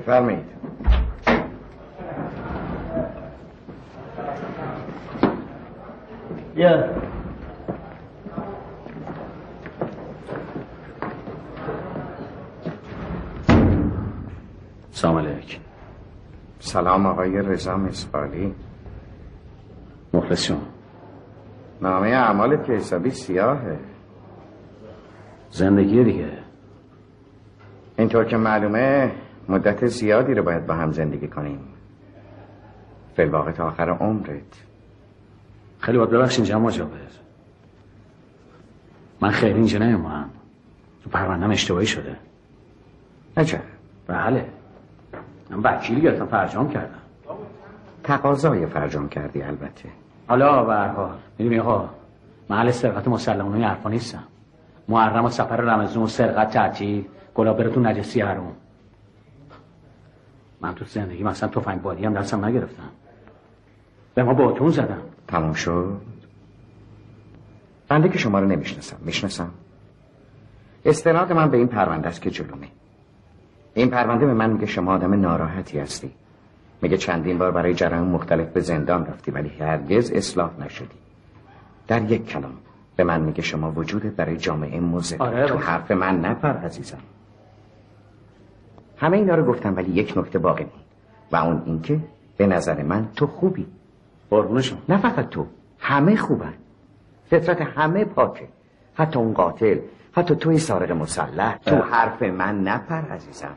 بفرمایید. بیا. سلام علیکم. سلام آقای رضا مثقالی. مخلصم. نامه اعمالت که حسابی سیاهه. زندگی دیگه. اینطور که معلومه مدت زیادی رو باید با هم زندگی کنیم. فی الواقع تا آخر عمرت. خیلی باید ببخشین جمع جابر. من خیلی اینجا نیومدم. تو پرونده‌ام اشتباهی شده. عجب. بله. من وکیل گرفتم فرجام کردم. تقاضای فرجام کردی البته. حالا به هر حال می‌بینی آقا من اهل سرقت مسلمانه این حرفا نیستم. محرم و سفر رمضان و سرقت تعطیل گلابرتون نجسی حرام. من تو زندگی مثلا تفنگ بادی هم دستم نگرفتم. به ما باتون زدم. تمام شد. بنده که شما رو نمیشناسم. میشناسم. استناد من به این پرونده است که جلومه. این پرونده به من میگه شما آدم ناراحتی هستی. میگه چندین بار برای جرائم مختلف به زندان رفتی ولی هرگز اصلاح نشدی. در یک کلام به من میگه شما وجودت برای جامعه مضر. آره تو حرف من نپر عزیزم. همه اینا رو گفتم ولی یک نکته باقی بود و اون اینکه به نظر من تو خوبی. قربونشم. نه فقط تو، همه خوبن. فطرت همه پاکه. حتی اون قاتل، حتی توی سارق مسلح. تو حرف من نپر عزیزم.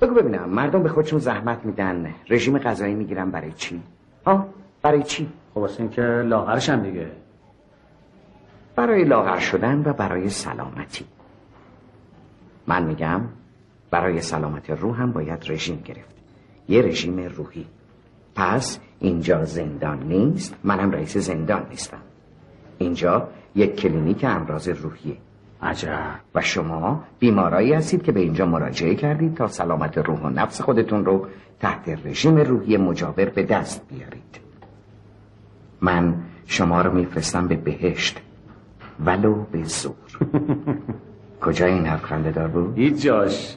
بگو ببینم مردم به خودشون زحمت میدن، رژیم غذایی میگیرن برای چی؟ ها؟ برای چی؟ خب واسه اینکه لاغرشن دیگه. برای لاغر شدن و برای سلامتی. من میگم برای سلامت روح هم باید رژیم گرفت. یه رژیم روحی. پس اینجا زندان نیست، منم رئیس زندان نیستم. اینجا یک کلینیک امراض روحیه. عجب. و شما بیمارایی هستید که به اینجا مراجعه کردید تا سلامت روح و نفس خودتون رو تحت رژیم روحی مجاور به دست بیارید. من شما رو میفرستم به بهشت ولو به زور. کجا این حرف خنده دار بود؟ هیچ جاش.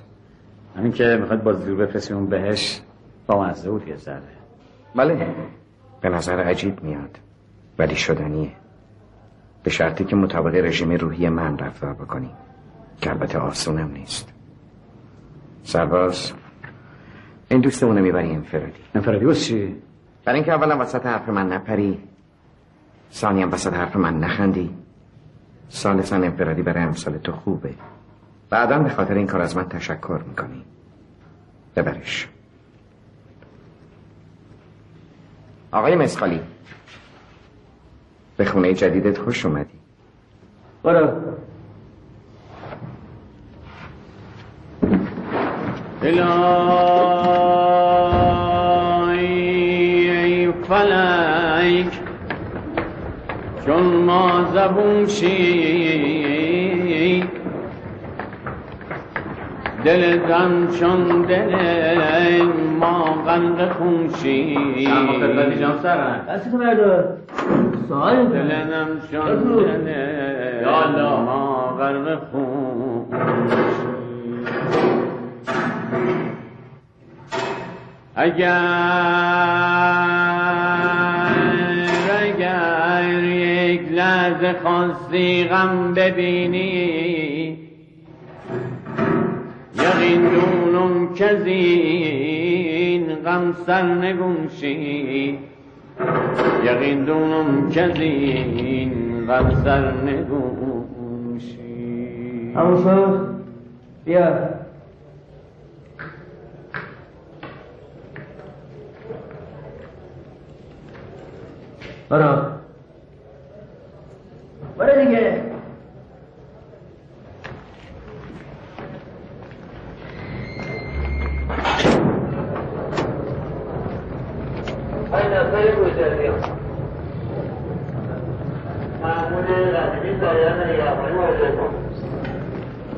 همین که میخواد با زور بفرستیم اون بهشت با مزه بود یه ذره. بله به نظر عجیب میاد ولی شدنیه، به شرطی که مطابق رژیم روحی من رفتار بکنی که البته آسونم نیست. سرباز این دوستمونو میبری انفرادی. انفرادی واسه چی؟ برای اینکه اولا وسط حرف من نپری، ثانیا وسط حرف من نخندی، ثالثا انفرادی برای امثال تو خوبه. بعدا به خاطر این کار از من تشکر میکنی. ببرش. آقای مثقالی به خونه جدیدت خوش اومدی. برو. الهی ای فلک چون ما زبون شی دل زن چون دل ما قند خون شی خدمت جان سرم بس تو مرد سایه دلنم شانه یا الله ما غرق خون اگر یک لحظه خاصی غم ببینی یقین دونم که زین غم سرنگون شی یقین دونم کزین غم سر نگوشی. هموشو بیا. برا برا دیگه.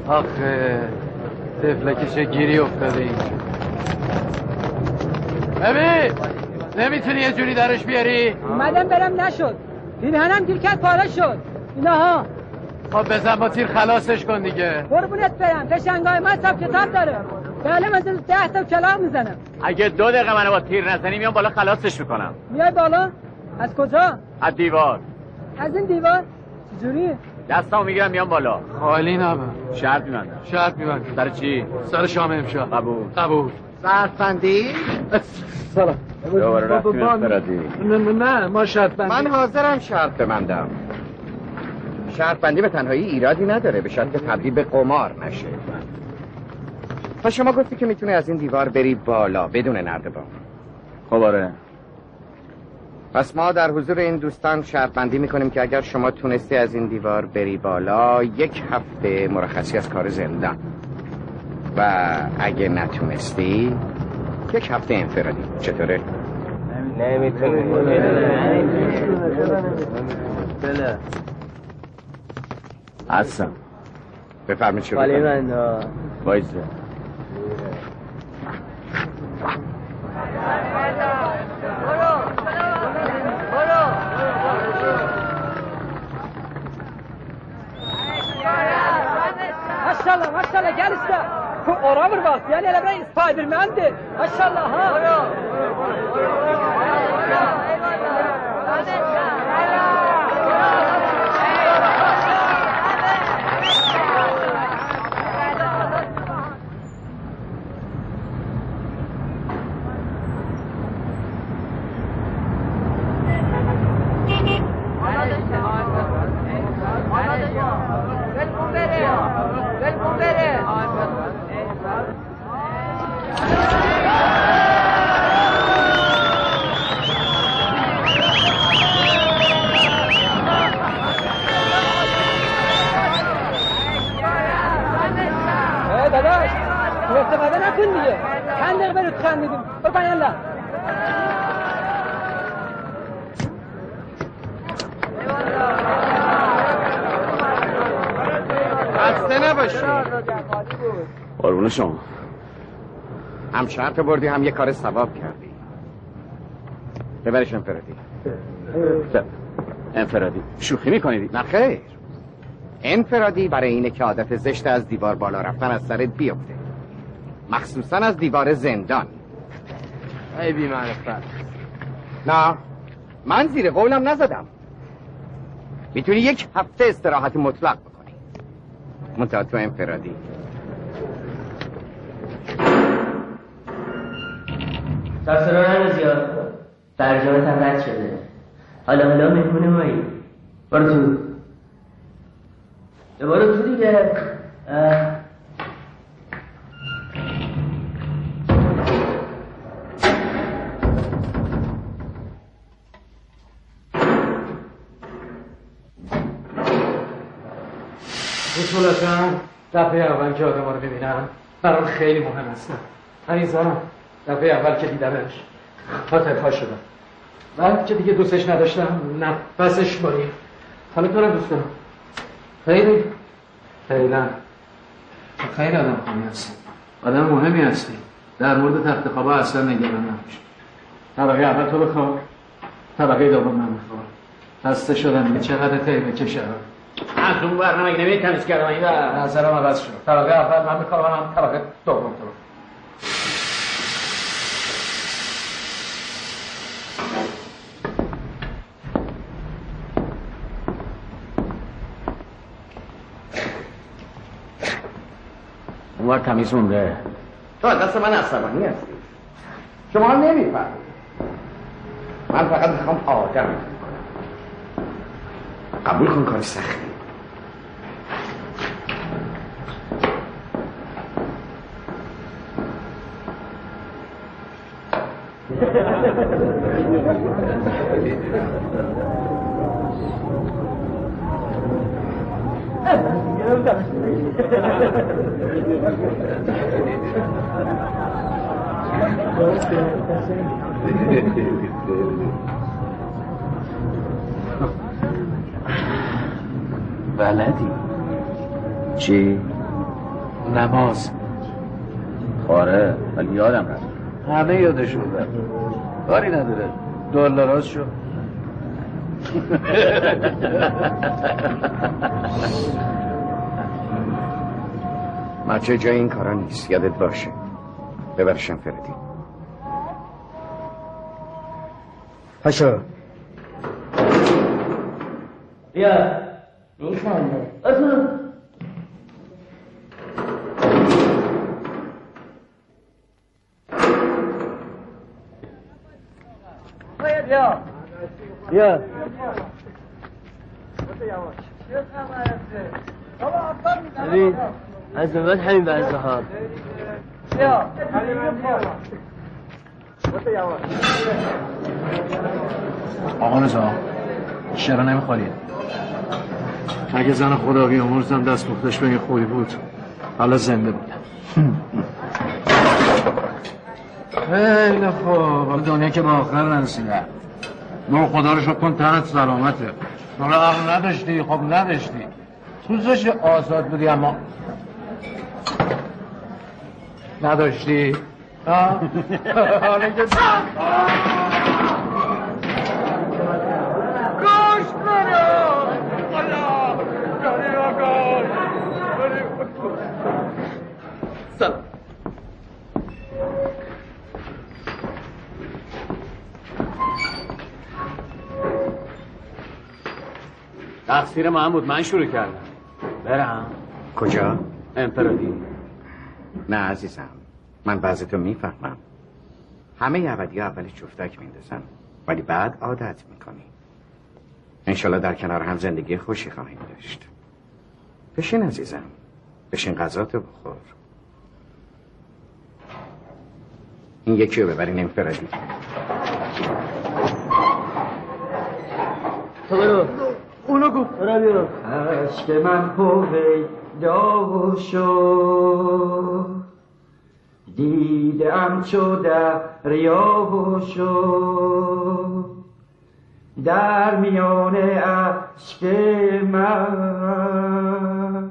آخه تفلکش گیری افتاده این. ببین نمیتونی یه جوری درش بیاری؟ اومدم برم نشد. پیرهنم گیر کرد پاره شد. اینها خب بزن با تیر خلاصش کن دیگه. قربونت برم. به شنگای من حساب کتاب داره. بله من 10 تا کلاغ میزنم. اگه 2 دقیقه منو با تیر نزنی میام بالا خلاصش میکنم. میای بالا؟ از کجا؟ از دیوار. از این دیوار؟ چجوریه؟ دستامو میگیرم میام بالا. خالی نبر. شرط میبندم. شرط میبندم. سر چی؟ سر شام امشب. قبول. قبول. سرفندی؟ سلام. نه ما شرط بندی. من حاضرم شرط ببندم. شرط بندی به تنهایی ایرادی نداره به شرط که تبدیل به قمار نشه. پس شما گفتی که میتونه از این دیوار بری بالا بدون نردبان. خب آره. پس ما در حضور این دوستان شرط بندی میکنیم که اگر شما تونستی از این دیوار بری بالا 1 هفته مرخصی از کار زندان و اگه نتونستی 1 هفته انفرادی. چطوره؟ نمیتونی. اصلا بفرمید شروع کنم. وایزه ماشاءالله ماشاءالله gel işte. Bu ora mı bak? Yani hele böyle Spiderman'di. Maşallah ha. شما هم شرط بردی هم یه کار ثواب کردی. ببرش انفرادی. انفرادی شوخی میکنیدی؟ نه خیر. انفرادی برای اینه که عادت زشت از دیوار بالا رفتن از سرت بیفته، مخصوصا از دیوار زندان. ای بی معرفت. نه من زیر قولم نزدم. میتونی 1 هفته استراحت مطلق بکنی منتها تو انفرادی. سرسران هم زیاد برجامت هم رد شده. حالا مهمون مایی. برو تو. برو تو دیگه. بسولتم دفعه اول که آدم ها رو ببینم برام خیلی مهم هستم. عزیزم دفعه اول که دیدمش خاطر خواهد شدم. بعد که دیگه دوستش نداشتم نفسش بارید. حالا تو رو دوست دارم. خیلی خیلیم خیلی آدم خوبی هستی. آدم مهمی هستی. در مورد تخت خوابه اصلا نگران نباش. طبقه اول تو بخواب، طبقه دوم من بخواب. خسته شدم دیگه. چقدر طیبه کشم از اون برنامه اگه نمید تمیز کردم این در نظرم عوض شد. طبقه اول من بخواب هم طبقه دوم تو. اونور تمیز مونده. تو دست من عصبانی هستی. شما نمیفهمید. من فقط میخوام آدم کنم. قبول کن کاری سختی. بلدی چی؟ نماز. آره ولی یادم رفت. همه یادش رفت. کاری نداره دلاراز شو. مچه جای این کارا نیست یادت باشه. ببرشم فردی. پاشو بیا روشن اصلا. بیا ببین از نوبت همین برزه ها بیا آقا نزا شرا نمیخوارید. اگه زن خدا بیامرزم دست مختش به این خوری بود حالا زنده بود. خیلی خوب دنیا که با آخر نرسیده نو خدا رو شکر کن تنت سلامته. حالا عقل نداشتی خب نداشتی توزش آزاد بودی اما نداشتی ها؟ حالا که گوش برو حالا داری را گوش سلام. تقصیر من بود من شروع کردم. برم کجا؟ امپرادی. نه عزیزم من وضعیتو میفهمم. همه عبدی ها اولش جفتک میندازن ولی بعد عادت میکنی. انشالله در کنار هم زندگی خوشی خواهیم داشت. بشین عزیزم بشین غذاتو بخور. این یکی رو ببرین امپرادی. تو برو اونو گفت را بیارم. عشق من پیدا شد دیدم چو دریا شد در میان عشق من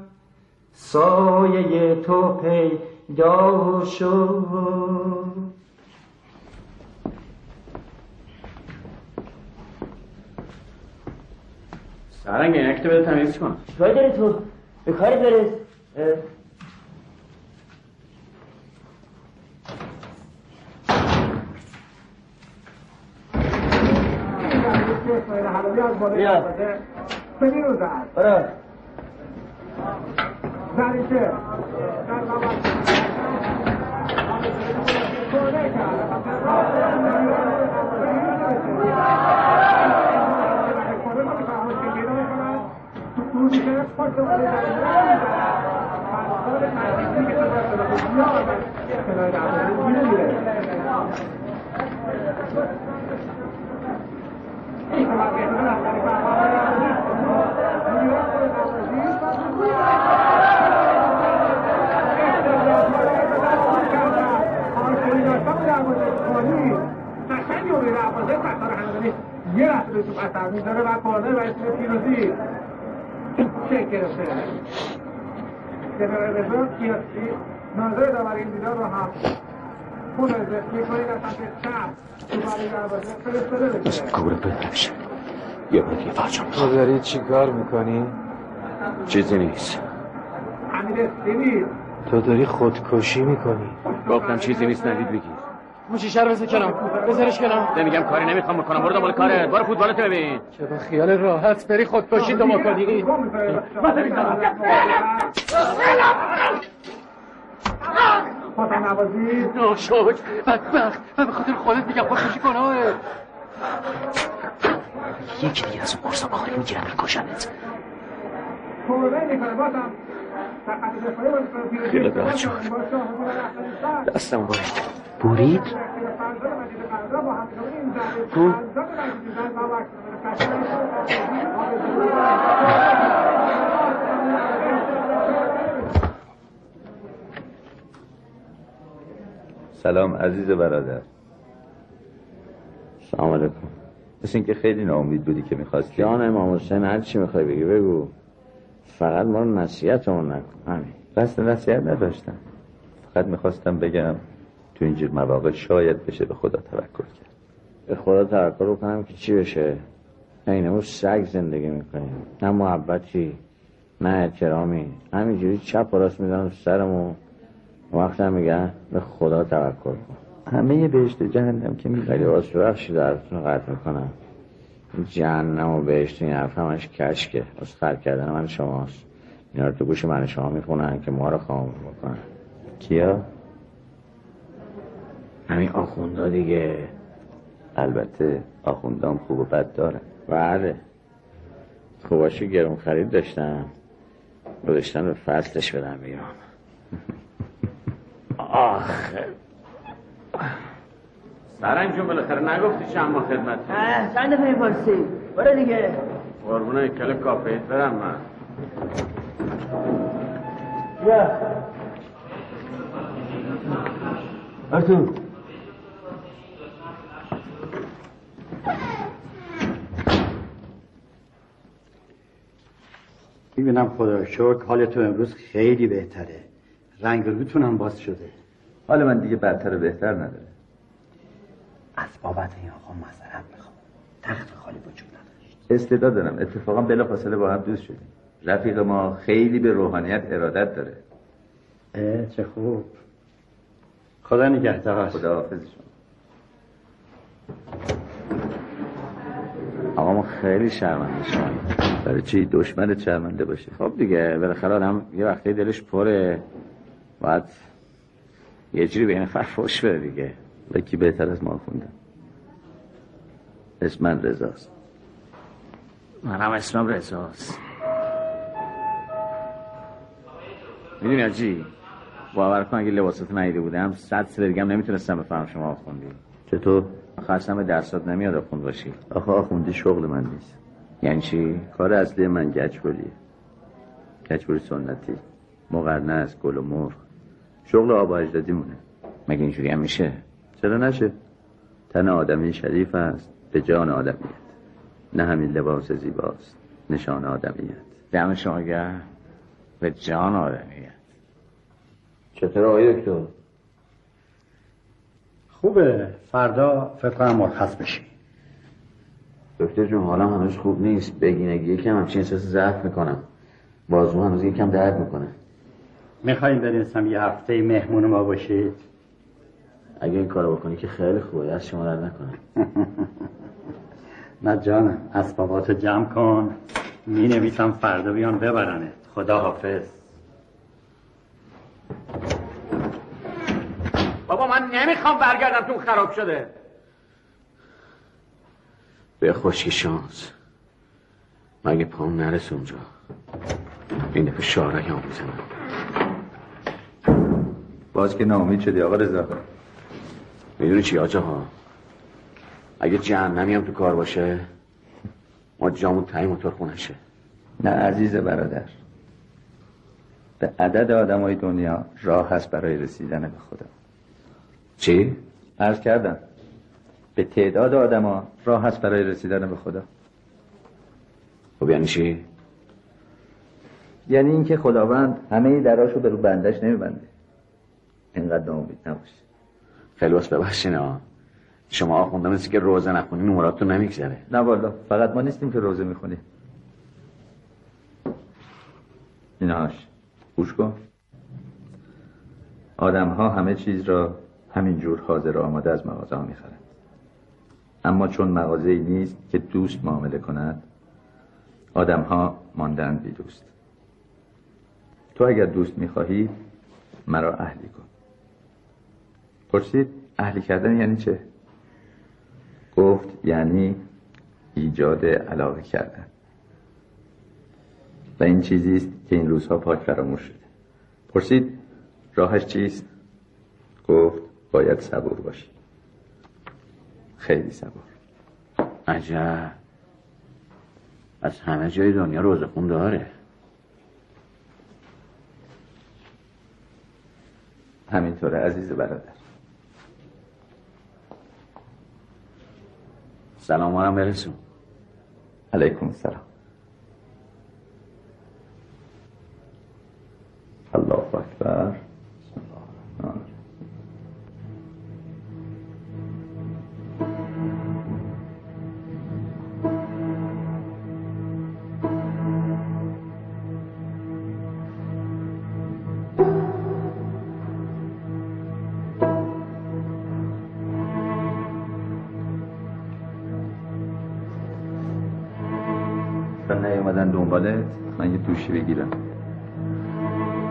سایه تو پیدا شد. سرنگه اینکه تو بده تمیز کن. چای داری تو؟ به کاری برس. بیا برای زنیشه یه رفت به تو قطر میزنه و کارنه و اسم پیروزی چه گرفته کنار بزرگ کیاستی ناظر داور این دیدار رو هم خود از رفتی کنی نفت شم تو باری دروازه فرستاده بگیره بسید کبوره بدنشه یه بردیه فرجام تو داری چی کار میکنی؟ چیزی نیست امیرستی نیست. تو داری خودکشی میکنی؟ گفتم چیزی نیست ندید بگی موشی شر بزن کنم بزنش کنم نمیگم کاری نمیخوام بکنم برو دنبال کاره برو فوتبالتو ببین چه با خیال راحت بری خودکشی دما کنی. خودم نوازی ناشوک بدبخت من به خاطر خودت میگم خودکشی گناهه. یکی دیگه از اون قرصا آخری میگیرم میکشمت. خیلی راحت شد دستم باید برید؟ تو؟ سلام عزیز برادر. سلام علیکم. مثل اینکه خیلی ناامید بودی که میخواستی. جان امام حسین هر چی میخوای بگی بگو فقط ما رو نصیحتمون نکن. همین قصد نصیحت نداشتم فقط میخواستم بگم تو اینجور مواقع شاید بشه به خدا توکل کرد. به خدا توکل رو کنم که چی بشه؟ اینمون سگ زندگی میکنیم نه محبتی نه احترامی همینجوری چپ و راست میدنم سرمو وقت هم میگن به خدا توکل کن. همه بهشت جهنم که میگن خیلی باز ببخشی دارتون رو قطع میکنم. جهنم و بهشت این حرف همش کشکه. از خرد کردن من شماست. اینا رو تو گوش من شما میخونن که ما رو خاموش میکنن. کیا؟ همین آخوندا دیگه. البته آخوندام خوب و بد دارن. بله خوباشو گرم خرید داشتم گذاشتم به فصلش بدم بیرون. آخه سرم جون بالاخره نگفتی چند ما خدمت ها چند دفعه پرسی برو دیگه قربونه کل کافیت برم من بیا ارتون میبینم خدا شکر حالتون امروز خیلی بهتره رنگ روتون هم باز شده حال من دیگه بدتر و بهتر نداره از بابت این آقا معذرت میخوام تخت خالی وجود نداشت استعداد دارم اتفاقا بلافاصله با هم دوست شدیم رفیق ما خیلی به روحانیت ارادت داره چه خوب خدا نگهدار خدا حافظ شما آقا ما خیلی شرمنده شدیم برای چی دشمنت شرمنده باشه خب دیگه بالاخره آدم یه وقتی دلش پره باید یه جوری به این نفر فحش بده دیگه یکی بهتر از ما خوندم اسم من رضاست منم اسمم رضاست میدونی آجی باور کن اگه لباسات ندیده بودم 100 سال دیگه هم نمیتونستم بفهم شما آخوندی چطور؟ آخه اصلا به درسات نمیاد آخوند باشی آخه آخوندی شغل من نیست یعنی چی؟ کار اصلی من گچگولی سنتی مقرنه از گل و مرغ شغل آب اجدادی مونه مگه اینجوری هم میشه؟ چرا نشه؟ تن آدمی شریف است به جان آدمیت نه همین لباس زیباست نشان آدمیت دم شما گرم به جان آدمیت چطور آقای دکتر؟ خوبه فردا فکر کنم مرخص بشی دکتر جون حالا هنوز خوب نیست بگینگی یکم همچین احساس ضعف میکنم بازو هنوز یکم درد میکنه میخواییم برینستم یه هفته مهمون ما باشید اگه این کارو بکنی که خیلی خوبه از شما درد نکنم نه جانم اسباباتو جمع کن مینویسم فردا بیان ببرنه خدا حافظ بابا من نمیخوام برگردم تو خراب شده به خوشی شانس مگه پام نرس اونجا این دفعه شارعی هم میزنم باز که ناامید شدی آقا رضا میدونی چی آجا ها اگه جهنمی هم تو کار باشه ما جامون تایی موتور خونشه نه عزیز برادر به عدد آدم های دنیا راه هست برای رسیدن به خدا چی؟ عرض کردم به تعداد آدما راه هست برای رسیدن به خدا. خب یعنی چی؟ یعنی اینکه خداوند همه دراشو به رو بندش نمیبنده. اینقدر ناامید نباش. خیلی واسه ببخشین ها. شما آخوندا مثل که روزه نخونی نمراتون نمیگذره. نه والا فقط ما نیستیم که روزه میخونیم. ایناش گوش کن. آدم ها همه چیز را همین جور حاضر آماده از مغازه ها میخرن. اما چون مغازه‌ای نیست که دوست معامله کند آدم‌ها ماندند بی دوست تو اگر دوست می‌خواهی مرا اهلی کن پرسید اهلی کردن یعنی چه؟ گفت یعنی ایجاد علاقه کردن و این چیزی است که این روزها پاک فراموش شده پرسید راهش چیست؟ گفت باید صبور باشی خیلی صبور عجب از همه جای دنیا روزخون داره همینطوره عزیز برادر سلام هم برسون علیکم سلام الله اکبر اومدن دنبالت، من یه دوشی بگیرم.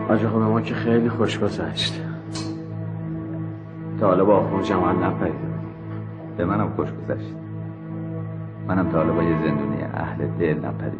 آجا خب ما که خیلی خوش گذشت. تا حالا با آخون جمال نپریده بودیم. به منم خوش گذشت. منم تا حالا با یه زندونی اهل دل نپریده.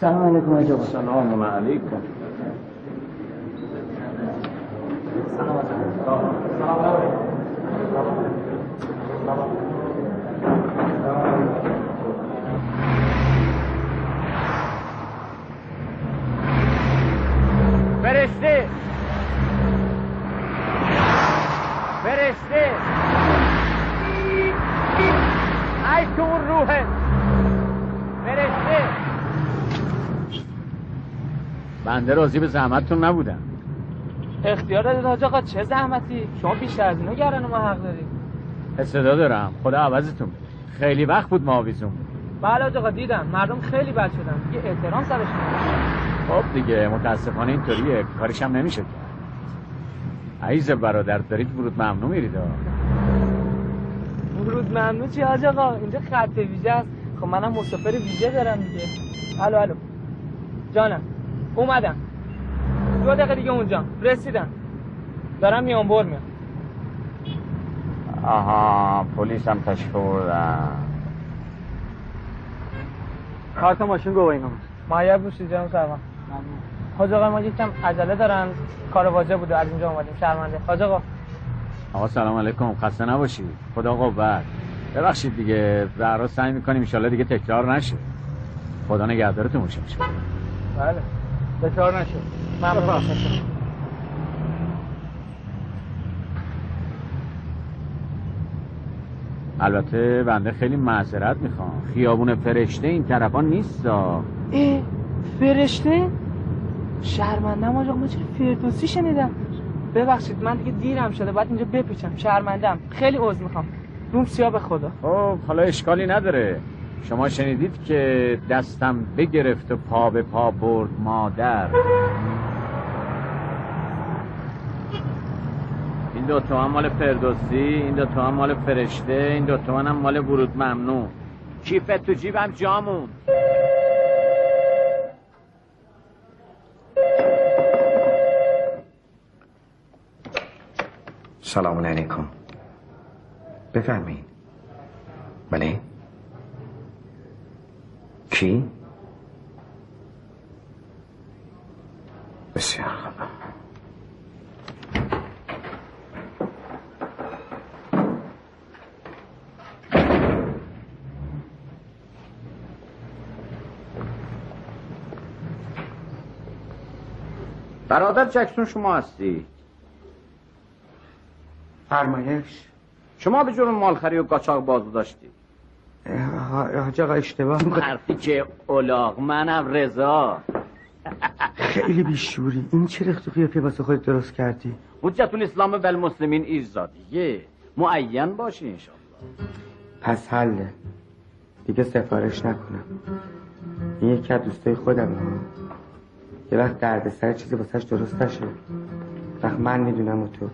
سلام علیکم. سلام علیکم. فرشته فرشته ای تو روحه فرشته. بنده راضی به زحمتتون نبودم. اختیار دادید حاج آقا، چه زحمتی؟ شما بیشتر از اینو گرن ما حق دارید. استعداد دارم، خدا عوضتون. خیلی وقت بود ما آویزون بود. بله حاج آقا دیدم، مردم خیلی بد شدن. یه احترام سرش نمیشه. خب دیگه متاسفانه اینطوریه، کارش هم نمیشه. عزیز برادر دارید ورود ممنوع میرید. ورود ممنوع چی حاج آقا؟ اینجا خط ویژه است. خب منم مسافر ویژه دارم دیگه. الو الو. جانم. اومدم 2 دقیقه دیگه اونجا رسیدم، دارم میانبر میام. آها پلیس هم تشریف بردن. کارت ماشین گواهی نامه معیب بوشید جناب سروان. حاج آقا ما یکم عجله دارن، کار واجب بود از اینجا اومدیم، شرمنده. حاج آقا سلام علیکم، خسته نباشید. خدا قوت. ببخشید دیگه، زهرا سعی میکنیم ان شاءالله دیگه تکرار نشه. خدا نگهدارتون باشه. بله بچار نشه. ممنون میشم. البته بنده خیلی معذرت میخوام، خیابون فرشته این طرفا نیست. ای فرشته شرمنده ما جا، ما چرا فردوسی شنیدم. ببخشید من دیگه دیرم شده، باید اینجا بپیچم. شرمندم، خیلی عذر میخوام. روم سیاه به خدا. خب حالا اشکالی نداره. شما شنیدید که دستم بگرفت و پا به پا برد مادر. این 2 تومن مال فردوسی، این 2 تومن مال فرشته، این 2 تومن هم مال ورود ممنوع. کیفت تو جیبم جامون. سلام علیکم. بفرمایید. بله؟ کی؟ بسیار خوب. برادر جکسون شما هستی؟ فرمایش. شما به جرم مالخری و قاچاق بازو داشتی. حاج آقا اشتباه میکنم. حرفی که اولاغ، منم رضا. خیلی بیشوری. این چه رخت و قیافه واسه خودت درست کردی؟ حجت الاسلام و المسلمین ایزا دیگه، معین باشی انشالله. پس حله، دیگه سفارش نکنم. این یکی از دوستای خودمه، یه وقت دردسر چیزی واسهش درست نشه، وقت من میدونم و تو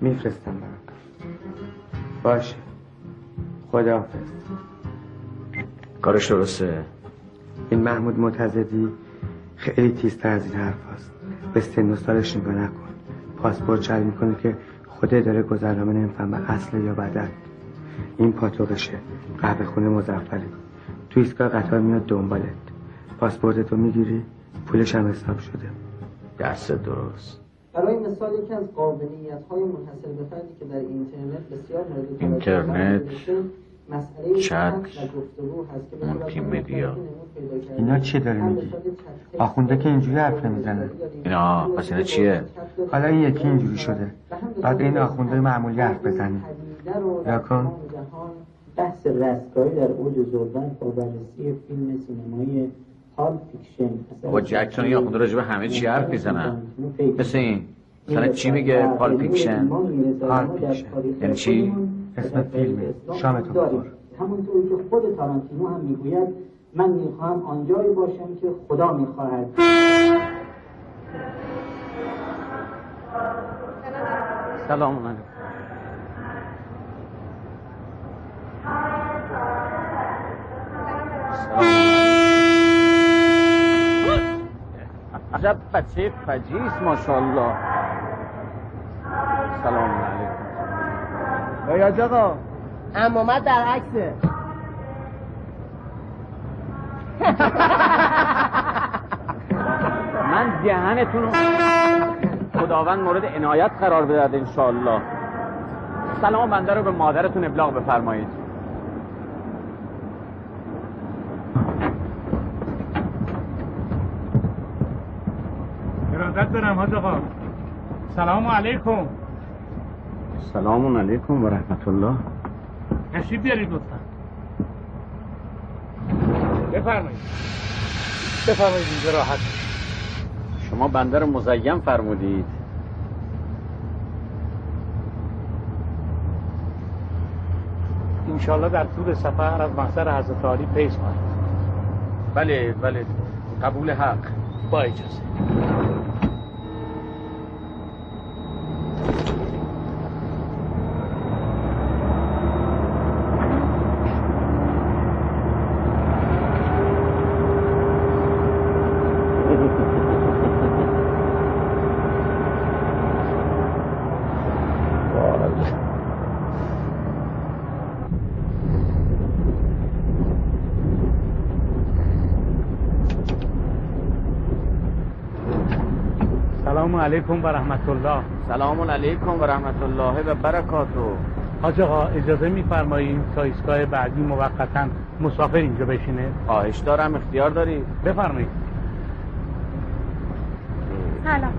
میفرستم برام. باشه خداحافظ. کارش درسته. این محمود معتزدی خیلی تیزتر از این حرف هست. به سن و سالش نگاه نکن. پاسپورت چل میکنه که خوده داره گذرنامه نمیفهمه اصل یا بدن. این پاتوقشه، قهوه خونه مظفره، تو ایستگاه قطار میاد دنبالت، پاسپورتتو میگیری، پولش هم حساب شده. درست درست. برای مثال یکی از قابلیت‌های منحصر به فردی که در اینترنت بسیار مورد توجه مسئله چت و گفتگو هست که مولتی‌مدیا. اینا چی داری میگی؟ آخونده که اینجوری حرف نمیزنه. اینا پس اینا چیه؟ حالا این یکی اینجوری شده. بعد این آخونده معمولی حرف بزنه. نکن. بحث رستگاری در اوج ذوبت با بررسی فیلم سینمایی پالپ فیکشن. با جکسون یا آخونده راجع به همه چی حرف میزنن. مثل این. مثلا چی میگه پالپ فیکشن؟ پالپ فیکشن. یعنی چی؟ اسم فیلم شامتو بخور. همونطور که خود تارانتینو هم میگوید من میخواهم آنجایی باشم که خدا میخواهد. سلام علیکم. عجب بچه فجیست ماشاءالله. سلام علیکم. باید آقا امامت در عکسه. من دهنتون خداوند مورد عنایت قرار بدهد انشاءالله. سلام بنده رو به مادرتون ابلاغ بفرمایید. ارادت برم حاج آقا. سلام علیکم. سلام علیکم و رحمت الله. نشیب بیارید لطفا. بفرمایید بفرمایید اینجا راحت. شما بنده رو مزین فرمودید. انشاءالله در طول سفر از محضر حضرت عالی پیش خواهید. بله بله قبول حق. با اجازه. علیکم و رحمت الله. سلام علیکم و رحمت الله و برکاته. حاج آقا اجازه می‌فرمایید تا ایستگاه بعدی موقتاً مسافر اینجا بشینه؟ خواهش دارم اختیار دارید. بفرمایید. سلام.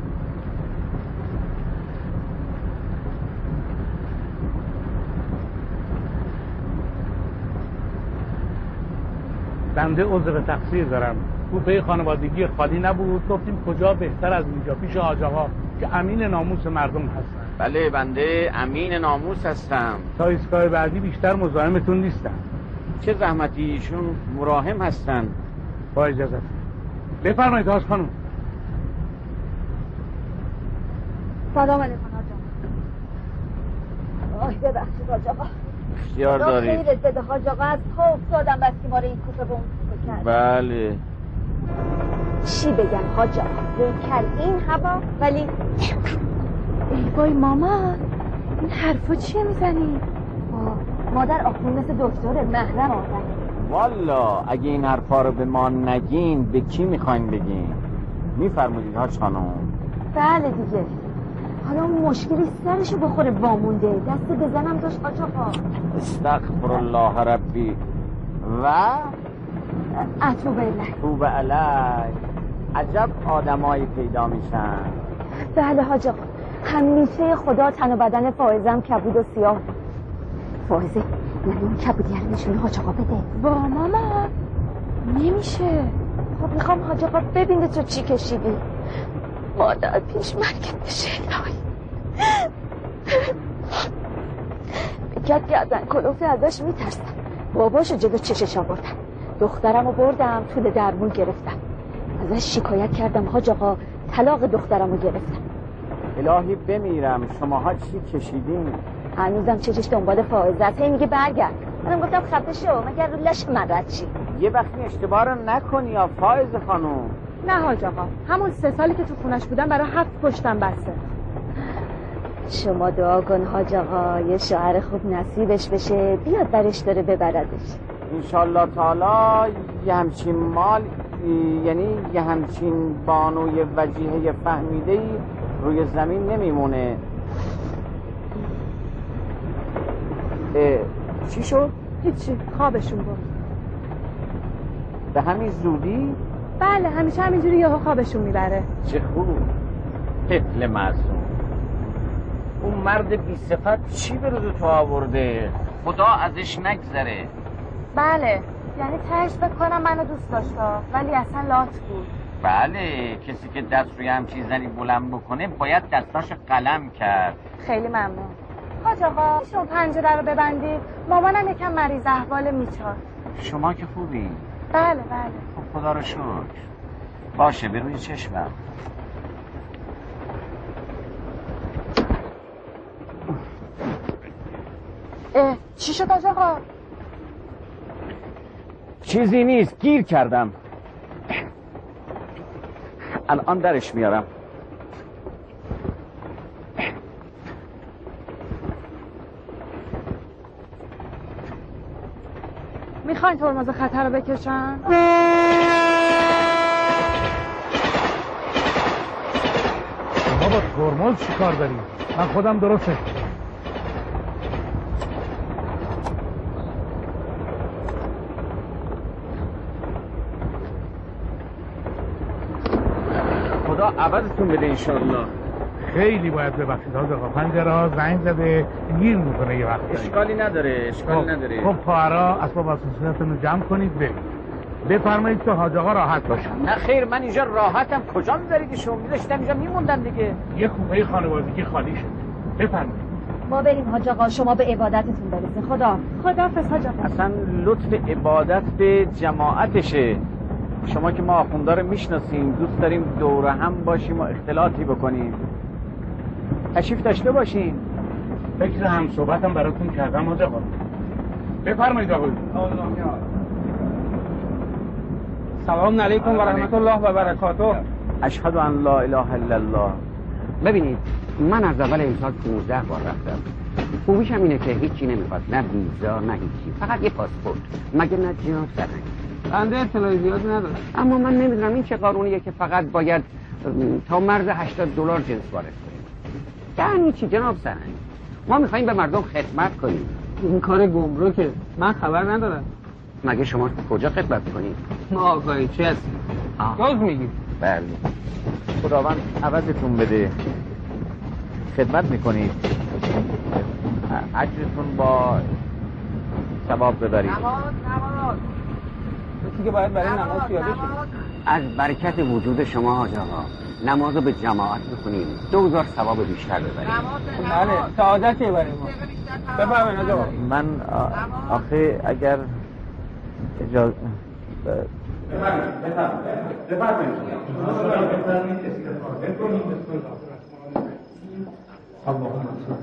بنده عذر تقصیر دارم. کوپه خانوادگی خالی نبود، گفتیم کجا بهتر از اینجا پیش حاج آقا که امین ناموس مردم هستن. بله بنده امین ناموس هستم. تا ایستگاه بعدی بیشتر مزاحمتون نیستم. چه زحمتی، ایشون مراهم هستن. با اجازت. بفرمایید حاج خانم. سلام علیکم حاج آقا. آه ببخشید حاج آقا. اختیار دارید. خیرت بده حاج آقا، از پا افتادم بس که ما رو این کوپه به اون کوپه کرد. بله چی بگم حاج آقا، بیکر این هوا ولی ای بای ماما این حرفا چیه میزنی؟ مادر آخون مثل دکتر محرم آدم. والا اگه این حرفا رو به ما نگین به کی میخواین بگین؟ میفرمودید حاج خانم؟ بله دیگه. حالا مشکلی سرشو بخوره وامونده دست بزنم داش حاج آقا. استغفر الله ربی و اتوب علیه. اتوب علیه. عجب آدمایی پیدا میشن. بله حاج آقا، همیشه خدا تن و بدن فائزم کبود و سیاه. فائزه من این کبودی رو نشونه حاج آقا بده. با ماما نمیشه. خب میخوام حاج آقا ببینده تو چی کشیدی. مادر پیش مرگت بشه الهی. بگت گردن کلوفه ازش میترسم. باباشو جلو چشش آوردم. دخترمو بردم طول درمون گرفتم. ازش شکایت کردم حاج آقا طلاق دخترمو گرفتم. الهی بمیرم شماها چی کشیدین؟ هنوزم چشش دنبال فائزت میگه برگرد. منم گفتم خفه شو مگر رو لش من رد چی. یه وقتی اشتباه رو نکنی یا فائز خانم. نه حاج آقا، همون 3 سالی که تو خونش بودم برای 7 پشتم بسته. شما دعا کن حاج آقا یه شوهر خوب نصیبش بشه بیاد برش داره ببردش. انشالله تعالی یه همچین مال یعنی یه همچین بانوی وجیه فهمیدهی روی زمین نمیمونه. چی شد؟ هیچی، خوابشون برد. به همین زودی؟ بله، همیشه همینجوری یهو خوابشون میبره. چه خوب، طفل معصوم. اون مرد بی صفت چی به روز تو آورده؟ خدا ازش نگذره. بله، یعنی تهش بکنم منو دوست داشتا ولی اصلا لات بود. بله، کسی که دست روی همچین زنی بلند بکنه باید دستاش قلم کرد. خیلی ممنون. حاج آقا شما پنجره رو ببندید، مامانم یکم مریض احوال میچار. شما که خوبی؟ بله خب خدا رو شکر. باشه، به روی چشمم. چی شد حاج آقا؟ چیزی نیست، گیر کردم. الان درش میارم. میخواین ترمز خطر رو بکشن؟ شما با ترمز چی کار داریم؟ من خودم درسته. عوضتون بده انشالله. خیلی باید ببخشید حاج آقا، پنجره ها زنگ زده گیر میکنه یه وقت. اشکالی نداره، نداره. خب پارا اسباب اساسیتون رو جمع کنید برید. بفرمایید که حاج آقا راحت باشه. نه خیر، من اینجا راحتم. کجا می‌برید شما؟ می‌ذاشتم اینجا میموندن دیگه. یه خوبه خانوادگی خالی شد. بفرمایید. ما بریم حاج آقا، شما به عبادتتون برسید. خداحافظ حاج آقا. اصلا لطف عبادت به جماعتشه. شما که ما آخوندا رو میشناسیم، دوست داریم دوره هم باشیم و اختلاطی بکنیم. تشریف داشته باشین. فکر هم صحبتم براتون کردم حاج آقا. بفرمایید آقا. سلام علیکم و رحمت الله و برکاته. اشهد ان لا اله الا الله. ببینید من از اول امسال 15 بار رفتم. خوبیش هم اینه که هیچی نمیخواد، نه ویزا نه هیچی، فقط یه پاسپورت، مگه نه جناب سرنگ. بنده اطلاعی زیادی ندارم، اما من نمیدونم این چه قانونیه که فقط باید تا مرز $80 جنس وارد کنیم. یعنی چی جناب سنگ؟ ما میخواییم به مردم خدمت کنیم. این کار گمرکه، من خبر ندارم. مگه شما کجا خدمت میکنید؟ ما آقایی چی هستیم؟ گاز میگیم. بله خداوند عوضتون بده. خدمت میکنید، اجرتون با ثواب ببرید. که باید برای نماز پیاده شید. از برکت وجود شما حاج آقا، نماز رو به جماعت بخونیم، 2000 ثواب بیشتر ببریم. بله سعادت ببریم. بفرمایید حاج آقا. من آخه اگر اجازه بفرمایید.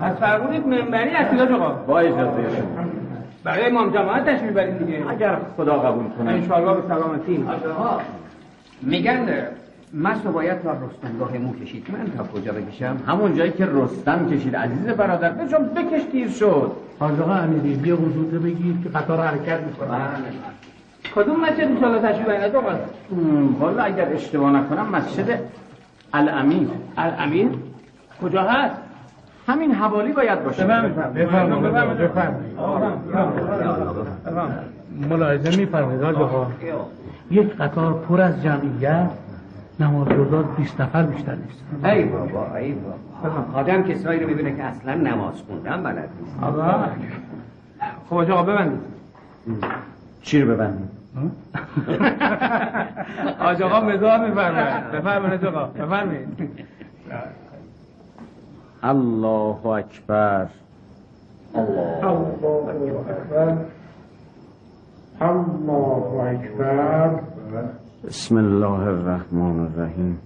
از فرمودید منبری هستید حاج آقا؟ با اجازه شما. برای امام جماعت تشریف برید دیگه، اگر خدا قبول کنه ان شاء الله. به سلامتی آقا. میگن مسو باید تا رستمگاه مو کشید. من تا کجا بکشم؟ همون جایی که رستم کشید. عزیز برادر بجام بکش، دیر شد. حاج آقا امیری بیا وجوده بگید که قطار حرکت میکنه. کدوم مسجد ان شاء الله تشریف برید آقا؟ والا اگر اشتباه نکنم مسجد الامین. الامین کجا هست؟ همین حوالی باید باشه. بفرمایید. ملاحظه می‌فرمایید حاج آقا، یک قطار پر از جمعیت، نمازگزار 20 نفر بیشتر نیست. ای بابا ای بابا، آدم کسایی رو می‌بینه که اصلا نماز خوندن بلد نیست. آقا خب حاج آقا ببندید. چی رو ببندید؟ حاج آقا مزاح می‌فرمایید. بفرمایید حاج آقا، بفرمایید. الله اکبر. الله اکبر. بسم الله الرحمن الرحیم.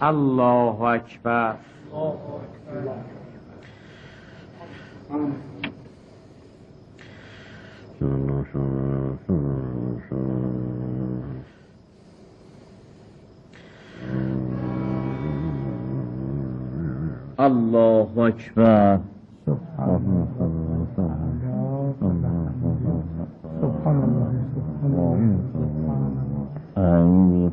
الله اکبر. الله اکبر. الله اکبر. الله اکبر. الله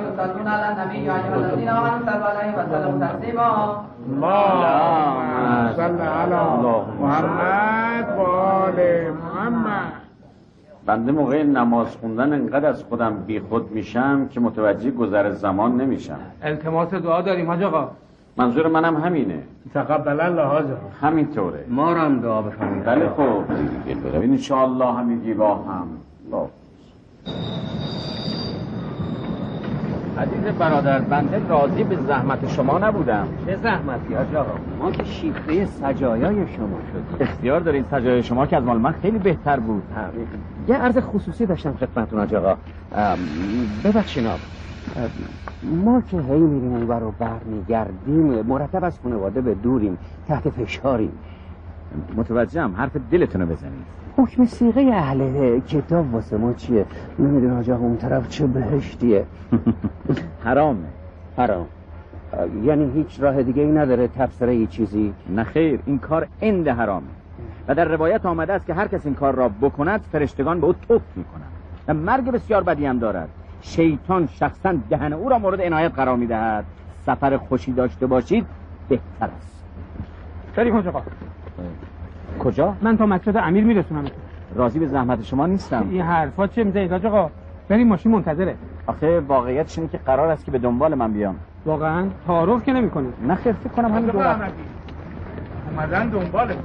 یصلون علی النبی یا ایها الذین آمنوا صلوا علیه و سلموا تسلیما. اللهم صل علی محمد و آل محمد. بنده موقع نماز خوندن انقدر از خودم بیخود میشم که متوجه گذر زمان نمیشم. التماس دعا داریم حاج آقا. منظور منم همینه. تقبل الله حاج آقا. همینطوره. ما رو هم دعا بفرمایید. بله خب دیگه ان شاء الله همگی با هم. الله. عزیز برادر، بنده راضی به زحمت شما نبودم. چه زحمتی حاج آقا؟ ما که شیفته سجایای شما شدیم. اختیار دارین. سجایای شما که از مال من خیلی بهتر بود. یه عرض خصوصی داشتم خدمتتون حاج آقا. ببخشین آقا، ما که هی میریم اونور رو برمیگردیم مرتب از خانواده به دوریم، تحت فشاریم. متوجهم، حرف دلتون رو بزنید. حکم صیغه اهل کتاب واسه ما چیه؟ نمیدونم حاج آقا اون طرف چه بهشتیه. حرامه. حرام یعنی هیچ راه دیگه ای نداره تفسیر یه چیزی؟ نه خیر، این کار اند حرامه و در روایت آمده است که هر کس این کار را بکند فرشتگان به او توف میکنند و مرگ بسیار بدی هم دارد. شیطان شخصا دهن او را مورد عنایت قرار میدهد. سفر خوشی داشته باشید بهتر است. سلام حاج آقا. کجا؟ من تا مقصد امیر میرسونم. راضی به زحمت شما نیستم. این حرفا چه میزنید حاج آقا؟ بریم، ماشین منتظره. آخه واقعیتش اینه که قرار است که به دنبال من بیام. واقعا تعارف که نمی‌کنید. نه خیر، فکر کنم همین دوام اومدن دنباله.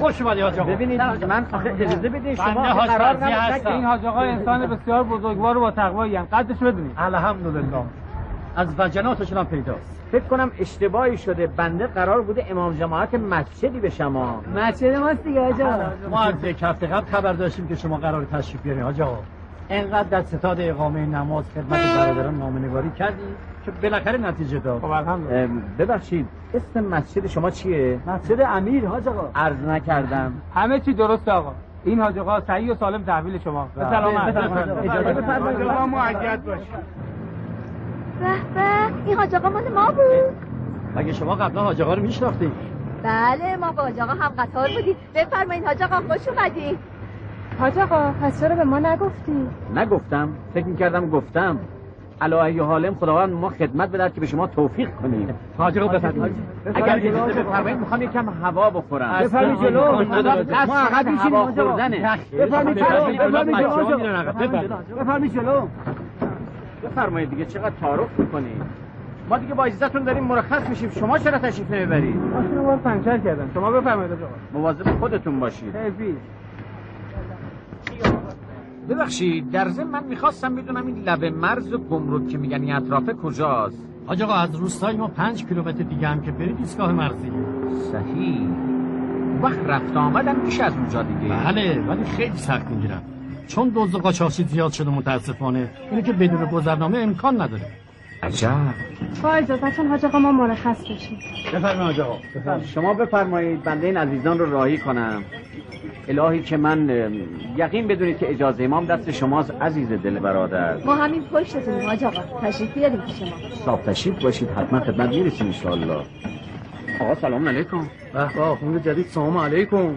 خوش اومدید حاج آقا. ببینید من آخه اجازه بدید شما قرار نمی‌کنید. این حاج آقا انسان بسیار بزرگوار و با تقوایی ام. قدش بدونید. الحمدلله. از وجناتشون هم پیداست. فکر کنم اشتباهی شده. بنده قرار بوده امام جماعت مسجدی به شما. مسجد ماست دیگه حاج آقا. ما از یک هفته قبل خبر داشتیم که شما قرار تشریف بیارید حاج آقا. انقدر در ستاد اقامه نماز خدمت برادران نامه‌نگاری کردید که بالاخره نتیجه داد. خب الحمدلله. ببخشید اسم مسجد شما چیه؟ مسجد امیر حاج آقا. عرض نکردم. همه چی درست آقا. این حاج آقا صحیح و سالم تحویل شما. به سلامت. اجازه بفرمایید شما مؤید باشید. به به، این حاج آقا مال ما بود. مگه شما قبلا حاج آقا رو میشناختید؟ بله، ما با حاج آقا هم قطار بودیم. بفرمایید حاج آقا، خوش اومدید. حاج آقا پس چرا به ما نگفتی؟ نگفتم، فکر می‌کردم گفتم. علی ای حالم خداوند ما خدمت بدهد که به شما توفیق کنیم. حاج آقا بفرمایید. اگر اجازه بفرمایید می‌خوام یکم هوا بخورم. بفرمایید جلو. ما عقب می‌شینیم حاج آقا. بفرمایید جلو. بفرمایید جلو. بفرمایید دیگه، چقدر تعارف می‌کنید. ما دیگه با اجازهتون داریم مرخص میشیم. شما چرا تشریف نمیبرید؟ ماشین رو پنچر کردم. شما بفرمایید آقا. مواظب خودتون باشید. حیفی. ببخشید، در ضمن من می‌خواستم بدونم این لبه مرز گمرک که میگن این اطراف کجاست؟ حاج آقا از روستای ما 5 کیلومتر دیگه هم که برید ایستگاه مرزی. صحیح. وقت رفت آمدن میشه از اونجا دیگه. بله، ولی خیلی سخت می‌گیرن. چون دوز و قاچاقچی زیاد شده متاسفانه، اینه که بدون گذرنامه امکان نداره. عجب. با اجازهتون حاج آقا ما مرخص بشیم. بفرمایید حاج آقا. شما بفرمایید بنده این عزیزان رو راهی کنم. الهی که من یقین بدونید که اجازه امام دست شماست عزیز دل برادر. ما همین پشتتون حاج آقا. تشریف بیارید شما. صاحب تشریف باشید، حتما خدمت میرسیم ان شاء الله. آقا سلام علیکم. به آخوند جدید سلام علیکم.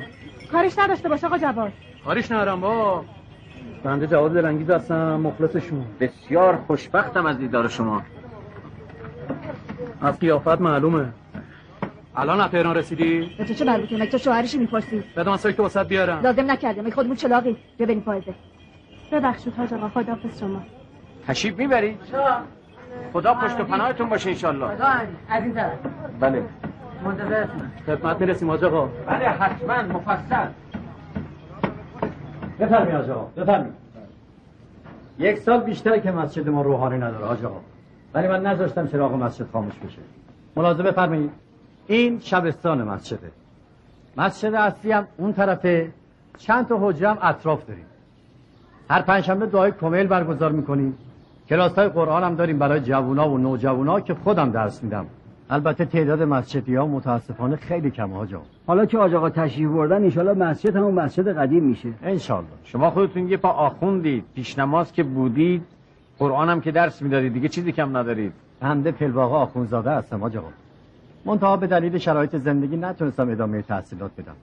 کارش نداشته باش آقا جواد. کارش ندارم با. بنده جواد دلانگیز هستم، مخلص شما. بسیار خوشبختم از دیدار شما. از قیافت معلومه. الان از تهران رسیدی؟ به تو چه مربوطه؟ مگه تو شوهرش می‌پرسی؟ بدون سایه که واسط بیارم. لازم نکردم، این خودمون چلاقی. ببین پایزه. ببخشید حاج آقا، خداحافظ شما. تشریف میبرید؟ خدا پشت و پناهتون باشه ان شاء الله. خدا عزیزم. بله. منتظرم. خدمت می‌رسیم حاج آقا. بله حتما، مفصل. بفرمایید حاج آقا، بفرمایید. 1 سال بیشتر که مسجد ما روحانی نداره حاج آقا، ولی من نذاشتم چراغ مسجد خاموش بشه. ملاحظه بفرمایید این شبستان مسجده. مسجد اصلی هم اون طرفه، چند تا حجره هم اطراف داریم. هر پنجشنبه دعای کمیل برگزار میکنیم. کلاس‌های قرآن هم داریم برای جوونا و نوجوانا که خودم درس میدم. البته تعداد مسجدی‌ها متاسفانه خیلی کمه آجا. حالا که آجاقا تشریف بردن ان شاءالله مسجد همون مسجد قدیم میشه ان شاءالله. شما خودتون یه پا آخوندید، پیش نماز که بودید، قرآن هم که درس میدادید، دیگه چیزی کم ندارید. حمد پلواقا آخوندزاده هستم آجاقا. منتها به دلیل شرایط زندگی نتونستم ادامه تحصیلات بدم.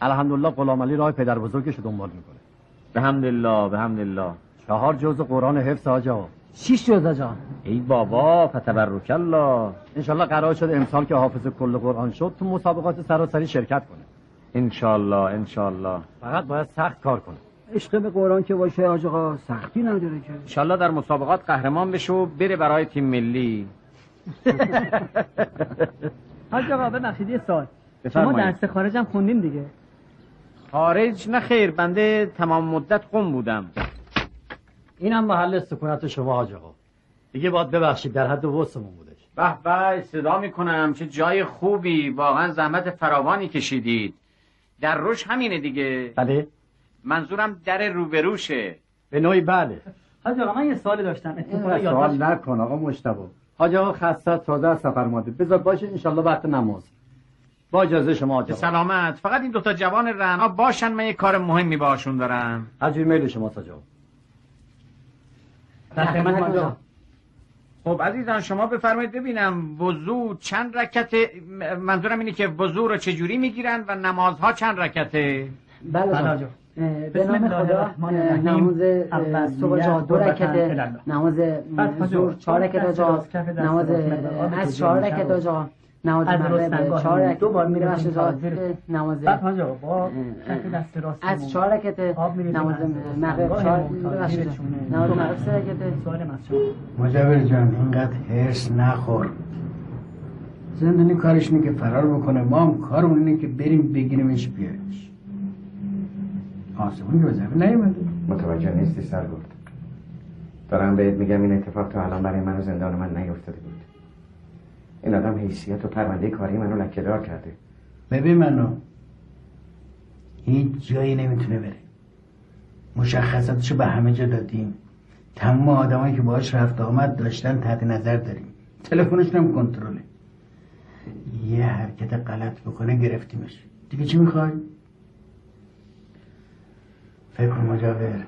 الحمدلله غلام علی راه پدر بزرگش رو دنبال میکنه. به حمد الله 4 جزء قرآن حفظ آجاقا. 6 جزء آجاقا. ای بابا فتبرک الله. انشالله قرار شد امسال که حافظ کل قرآن شد تو مسابقات سراسری شرکت کنه. انشالله. فقط باید سخت کار کنه. عشق به قرآن که باشه آجاقا سختی نداره که. انشالله در مسابقات قهرمان بشه و بره برای تیم ملی. آجاقا ببخشید یه سوال. شما درس خارج هم خوندین دیگه؟ خارج نه خیر، بنده تمام مدت قم بودم. اینم محل سکونت شما آجاقا. دیگه باید ببخشید در حد وسمون بودش. به به صدا میکنم چه جای خوبی، واقعا زحمت فراوانی کشیدید. در روش همینه دیگه. بله منظورم در روبروشه به نوعی. بله حاج آقا من یه سوالی داشتم. سوال نکن آقا مجتبی. حاج آقا خسته تازه از سفر ماده، بذار باشه انشالله وقت نماز. با اجازه شما آجاقا. سلامت. فقط این دوتا جوان رعنا باشن، من یه کار مهمی باهاشون دارم. از ایمیل شما آجاقا. خب عزیزان شما بفرمایید ببینم وضو چند رکعت، منظورم اینه که وضو رو چجوری میگیرن و نمازها چند رکعته؟ بله به نام خدا نماز صبح جا 2 رکعت، نماز ظهر 4 رکعت جا، نماز عصر 4 رکعت جا، نماز مغرب 4 رکعت، دو بار میره مشت جا نماز. بعد حاج آقا با خط دست راست از 4 رکعت، نماز مغرب 4 رکعت، نماز مغرب 3 رکعت. سوال مسجد مجاور جان اینقدر هرس نخور. زندانی کارش اینه که فرار بکنه، ما هم کارمون اینه که بریم بگیریمش بیاریمش. آسمون که به زمین نیومده. متوجه نیستی سرگرد. دارم بهت میگم این اتفاق تا الان برای من و زندان من نیفتاده بود. این آدم حیثیت و پرونده کاری منو لکه‌دار کرده. ببین منو هیچ جایی نمیتونه بره. مشخصاتشو به همه جا دادیم. تمام آدمایی که باهاش رفت آمد داشتن تحت نظر داریم. تلفنش هم کنترله. یه حرکت غلط بکنه گرفتیمش. دیگه چی میخوای؟ فکر کن مجاور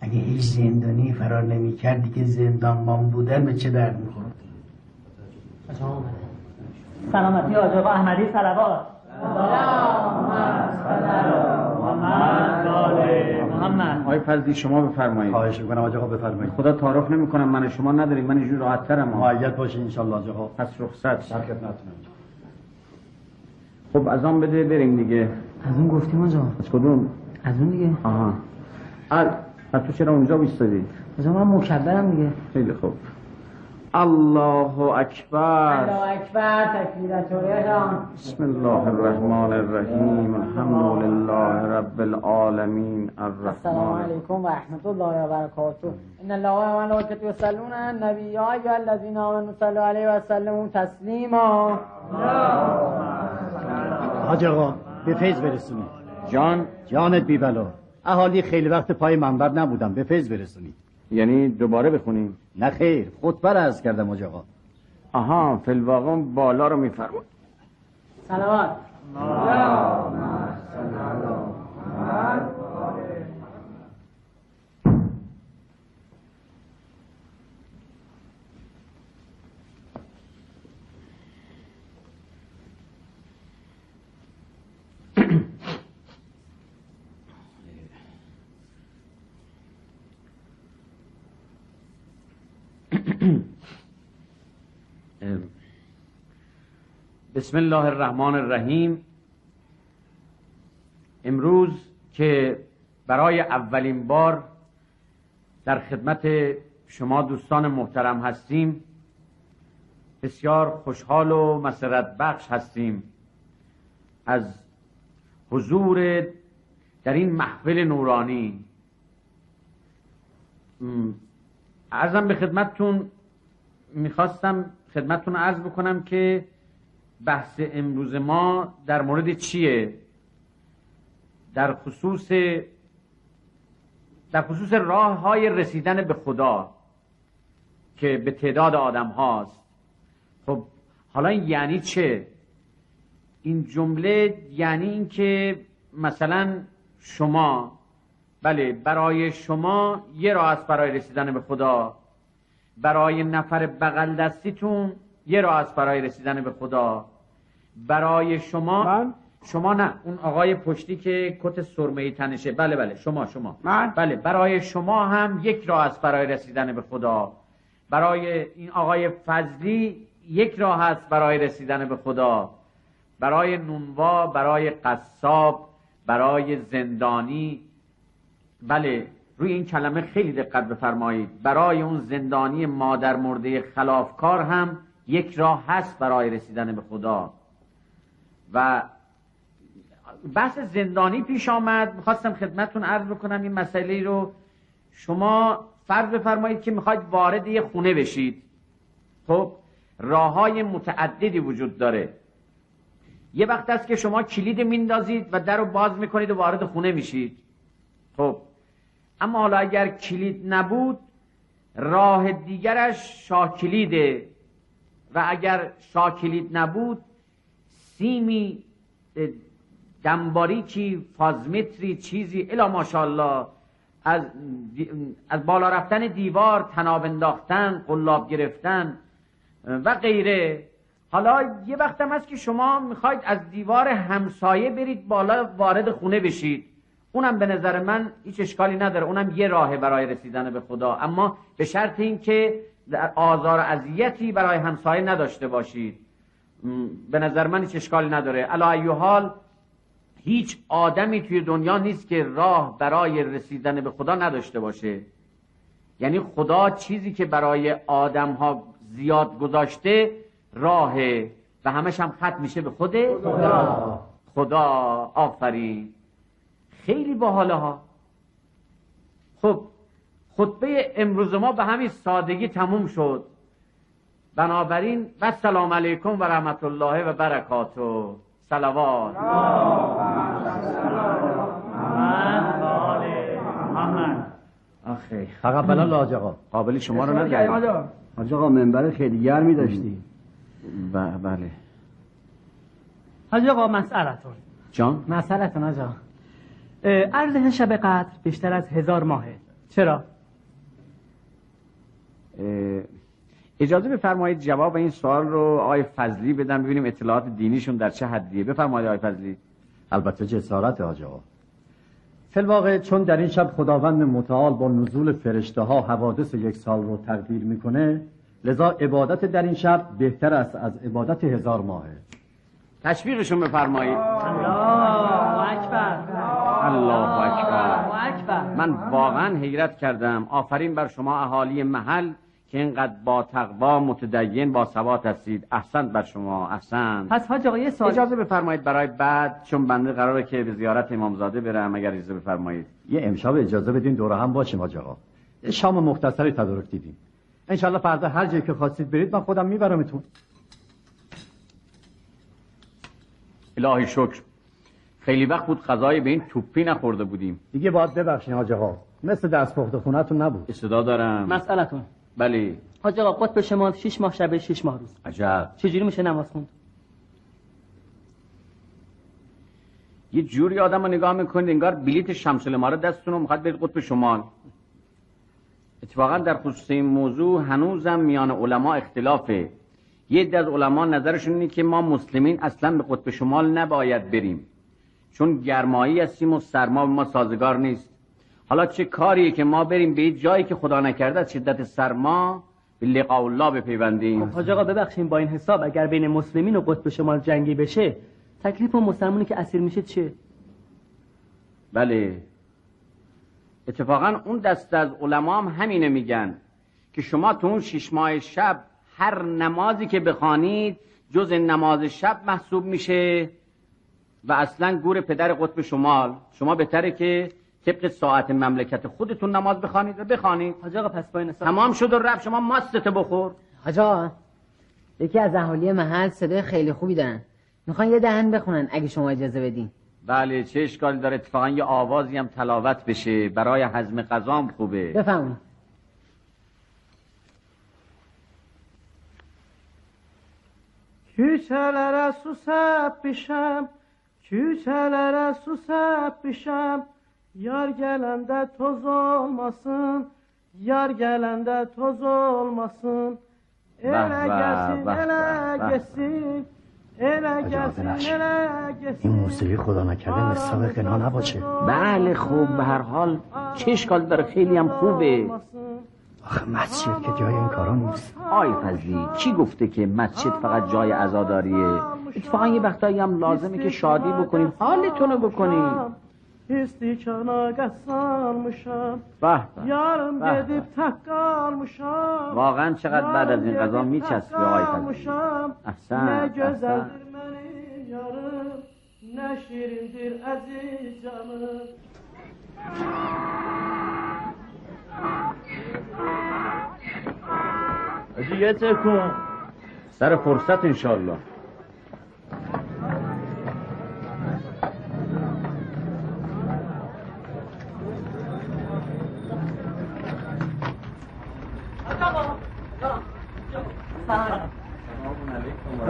اگه هیچ زندانی فرار نمیکرد دیگه زندانبان بودن به چه درد میخورد. سلامتی آجاقا. احمدی صلوات. محمد آقای فضلی شما بفرمایید. خواهش میکنم آجاقا بفرمایید. خدا تعارف نمیکنم من شما نداریم، من اینجور راحت ترم. معید باشه انشالله آجاقا. پس رخصت در خدمتتونم. خب از آن بده بریم دیگه. از اون گفتیم آجاقا. از کدوم؟ از اون دیگه. آها از تو چرا اونجا بیستادی؟ از اون من مکبرم دیگه. خیلی خوب. الله اکبر. الله اکبر. تکبیرات اعلام. بسم الله الرحمن الرحیم. الحمد لله رب العالمین. السلام علیکم و رحمت الله و برکاته. ان الله و ملائکته یصلون علی النبی یا ایها الذین آمنوا صلوا علیه و سلموا تسلیما. حاج آقا به فیض برسونید. جانت بی بلا. اهالی خیلی وقت پای منبر نبودم، به فیض برسونید. یعنی دوباره بخونیم؟ نه خیر، خطبه رو عرض کردم حاج آقا. آها فلواقع بالا رو میفرمون. صلوات. بسم الله الرحمن الرحیم. امروز که برای اولین بار در خدمت شما دوستان محترم هستیم بسیار خوشحال و مسرت بخش هستیم از حضور در این محفل نورانی. عرضم به خدمتتون میخواستم خدمتتون عرض بکنم که بحث امروز ما در مورد چیه؟ در خصوص راه های رسیدن به خدا که به تعداد آدم هاست. خب حالا این یعنی چه؟ این جمله یعنی این که مثلا شما، بله، برای شما یه راه است برای رسیدن به خدا، برای نفر بغل دستیتون یه راه است برای رسیدن به خدا، برای شما من؟ شما نه، اون آقای پشتی که کت سرمه‌ای تنشه، بله بله، شما من؟ بله، برای شما هم یک راه است برای رسیدن به خدا، برای این آقای فضلی یک راه است برای رسیدن به خدا، برای نونوا، برای قصاب، برای زندانی. بله، روی این کلمه خیلی دقت بفرمایید. برای اون زندانی مادر مرده خلافکار هم یک راه هست برای رسیدن به خدا. و بحث زندانی پیش آمد، میخواستم خدمتون عرض بکنم این مسئله رو. شما فرض بفرمایید که میخواید وارد یه خونه بشید. خب راه های متعددی وجود داره. یه وقت است که شما کلید میندازید و در رو باز میکنید و وارد خونه میشید. خب اما حالا اگر کلید نبود، راه دیگرش شاکلیده، و اگر شاکلید نبود، سیمی، دنباریکی، فازمتری، چیزی الا ماشاءالله، از بالا رفتن دیوار، تناب انداختن، قلاب گرفتن و غیره. حالا یه وقت هم هست که شما میخواید از دیوار همسایه برید بالا وارد خونه بشید. اونم به نظر من هیچ اشکالی نداره، اونم یه راهه برای رسیدن به خدا، اما به شرط این که آزار و اذیتی برای همسایه نداشته باشید. به نظر من هیچ اشکالی نداره. علی ای حال هیچ آدمی توی دنیا نیست که راه برای رسیدن به خدا نداشته باشه. یعنی خدا چیزی که برای آدم ها زیاد گذاشته راهه و همش هم ختم میشه به خدا. آفرین، خیلی باحاله ها. خب خطبه امروز ما به همین سادگی تموم شد. بنابراین و السلام علیکم و رحمت الله و برکاته. صلوات آخه آقا بلال آجاقا قابلی شما رو ندارم. آجاقا منبر خیلی گرمی داشتی. بله آجاقا مسئلتون جان؟ مسئلتون آجاقا عرض شب قدر بیشتر از 1000 ماهه. چرا؟ اجازه بفرمایید جواب این سوال رو آقای فضلی بدم، ببینیم اطلاعات دینیشون در چه حدیه. بفرمایید آقای فضلی. البته جسارت آجاقا. فی الواقع چون در این شب خداوند متعال با نزول فرشته ها حوادث یک سال رو تقدیر میکنه، لذا عبادت در این شب بهتر است از عبادت 1000 ماهه. تشویقشون بفرمایید. الله اکبر. من واقعا حیرت کردم. آفرین بر شما اهالی محل که اینقدر با تقوا، متدین، با ثبات هستید. احسنت بر شما، احسنت. پس حاج آقا یه سوال اجازه بفرمایید برای بعد، چون بنده قراره که به زیارت امامزاده برم، اگر اجازه بفرمایید یه امشب اجازه بدین دوره هم باشیم. حاج آقا شام مختصری تدارک دیدیم، ان شاء الله فردا هر جایی که خواستید برید من خودم میبرمتون. الهی شکر، خیلی وقت بود غذای به این توپی نخورده بودیم. دیگه باید ببخشید حاج آقا، مثل دستپخت خونتون نبود. استدا دارم. مسئله‌تون. بله حاج آقا قطب شمال 6 ماه شب 6 ماه روز. عجب. چجوری میشه نماز خوند؟ یه جوری آدمو نگاه میکنید انگار بلیت شمس العماره دستتون رو میخواد برید قطب شمال. اتفاقا در خصوص این موضوع هنوزم میان علما اختلافه. یه عده از علما نظرشون اینه که ما مسلمین اصلا به قطب شمال نباید بریم، چون گرمایی هستیم و سرما به ما سازگار نیست. حالا چه کاریه که ما بریم به جایی که خدا نکرده از شدت سرما به لقاء الله بپیوندیم؟ حاج آقا ببخشیم، با این حساب اگر بین مسلمین و قطب شمال جنگی بشه، تکلیف اون مسلمانی که اسیر میشه چه؟ بله اتفاقا اون دست از علما هم همینه میگن که شما تو اون 6 ماه شب هر نمازی که بخوانید جز نماز شب محسوب میشه و اصلا گور پدر قطب شمال. شما بهتره که طبق ساعت مملکت خودتون نماز بخوانید و بخوانید. حاج آقا پس با این تمام شد و رفت، شما ماستت بخور. حاج آقا یکی از اهالی محل صدای خیلی خوبی دارن، میخوان یه دهن بخونن اگه شما اجازه بدین. بله چه اشکالی داره، اتفاقا یه آوازی هم تلاوت بشه، برای هضم غذام خوبه. بفهمون. Küçelere susap bişem, küçelere susap bişem. Yar gelende toz olmasın, yar gelende toz olmasın. Ele gelsin, ele gelsin, ele gelsin, ele gelsin. این موسیقی خدا نکرده مثل قنا نباشه. بله خوب، به هر حال چه اشکال داره، خیلی هم خوبه. آخه مسجد که جای این کارا نیست. آی فضلی، کی گفته که مسجد فقط جای عزاداریه؟ اتفاقا یه وقتایی هم لازمه که شادی بکنیم، حالتونو بکنیم. هستیکانا گسالمشم، به یارم بدیب تکالمشم. واقعا چقدر بعد از این قضا میچسبی آی فضلی. احسن. نه گزلدیر منی یارم، نه شیریندیر عزیز جانم. دیگه تکون سر فرصت انشالله.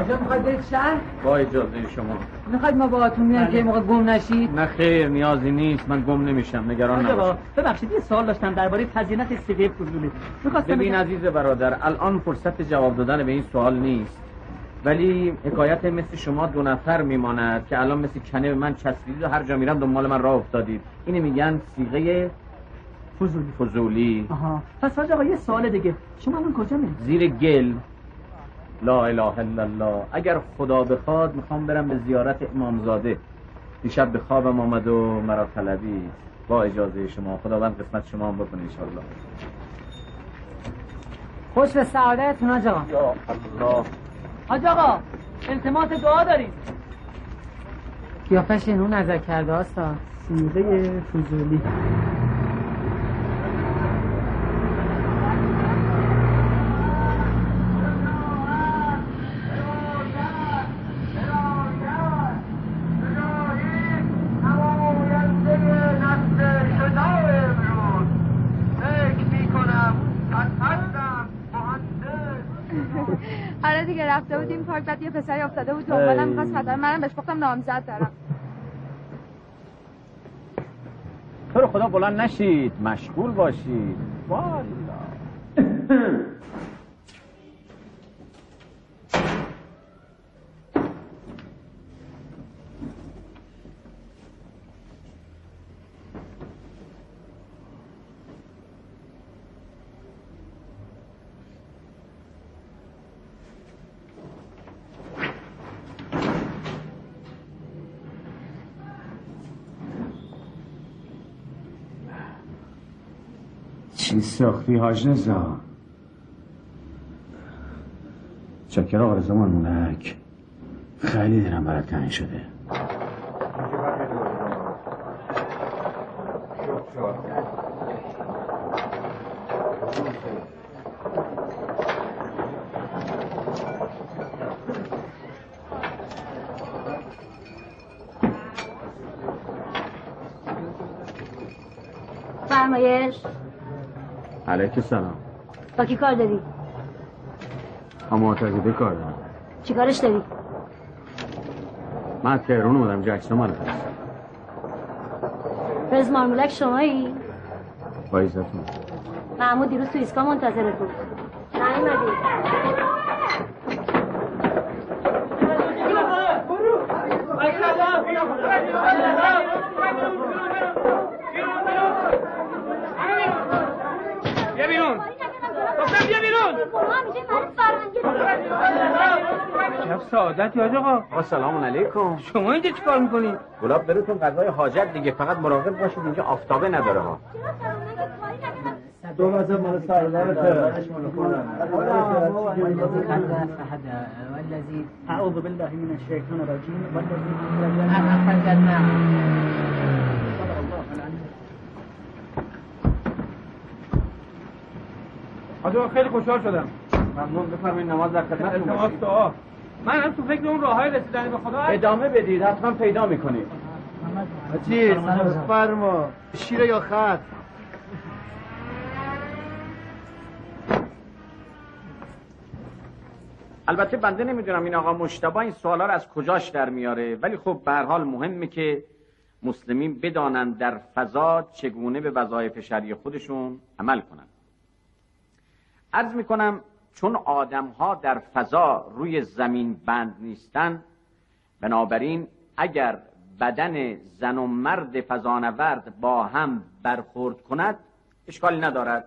کجا میخواید برید شهر؟ با اجازه شما میخواید ما باهاتون میریم که موقع گم نشید؟ نه خیر نیازی نیست، من گم نمیشم، نگران نباشید. ببخشید یه سوال داشتم درباره خزینه استقلال فضولی. ببین عزیز برادر، الان فرصت جواب دادن به این سوال نیست، ولی حکایت مثل شما دو نفر میماند که الان مثل کنه به من چسبیدید و هر جا میرم دنبال من راه افتادید. اینو میگن صیغه فضولی. آها پس آقا یه سوال دیگه، شما الان کجا میرید؟ زیر گل. لا اله الا الله. اگر خدا بخواد میخوام برم به زیارت امامزاده، دیشب به خوابم آمد و مرا طلبید. با اجازه شما، خداوند قسمت شما هم بکنه انشالله. خوش به سعادتتون حاج آقا. یا الله. حاج آقا التماس دعا داریم. قیافش اینو نظر کرده هاستا. صیغه فضولی. رفته بودیم پارک، بعد یه پسری افتاده بود دنبالم می‌خواست خطر منم بهش گفتم نامزد دارم. تو رو خدا بلند نشید، مشغول باشید. والا چی ساختی حاج نزا؟ چکر آقا رضا مارمولک، خیلی دلم برات تنگ شده. فرمایش. علیکم سلام. با کی کار داری؟ با معتقده کار دارم. چی کارش داری؟ من تهران اومدم، جکسون منو فرستاد. رضا مارمولک شمایی؟ با عزتون. محمود دیروز تو ایسکا منتظرت بود. نیومدی. شب سعادت یاج آقا. با سلام علیکم. شما اینجا چی کار میکنید؟ گلاب براتون غذای حاجت دیگه، فقط مراقب باشید اینجا آفتابه نداره ها. دو وزه مال سعادت والذی اعوذ بالله من الشیطان الرجیم والذی اخرج الناس. آجا خیلی خوشحال شدم. ممنون. بفرمایید نماز در خدمتتون باشه. من هم تو فکر اون راههای رسیدن به خدا ادامه بدید، حتما پیدا می‌کنید. چی؟ بفرما. شیر یا خط؟ البته بنده نمیدونم این آقا مجتبی این سوالا رو از کجاش در میاره، ولی خب به هر حال مهمه که مسلمین بدانن در فضا چگونه به وظایف شرعی خودشون عمل کنن. عرض میکنم چون آدم ها در فضا روی زمین بند نیستن، بنابراین اگر بدن زن و مرد فضانورد با هم برخورد کند اشکالی ندارد،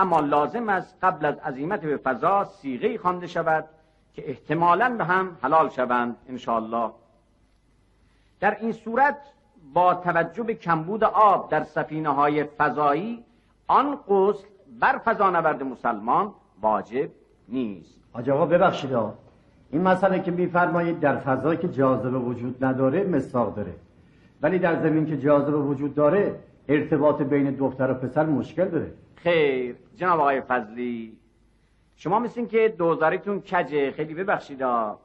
اما لازم است قبل از عزیمت به فضا صیغه‌ای خوانده شود که احتمالاً به هم حلال شوند انشاءالله. در این صورت با توجه به کمبود آب در سفینه های فضایی آن غسل بر فضانورد مسلمان واجب نیست. آج آقا ببخشید آقا، این مسئله که میفرمایید در فضایی که جاذبه وجود نداره مصداق داره، ولی در زمین که جاذبه وجود داره ارتباط بین دختر و پسر مشکل داره. خیر جناب آقای فضلی، شما مثل این که دوزاریتون کجه، خیلی ببخشید آقا،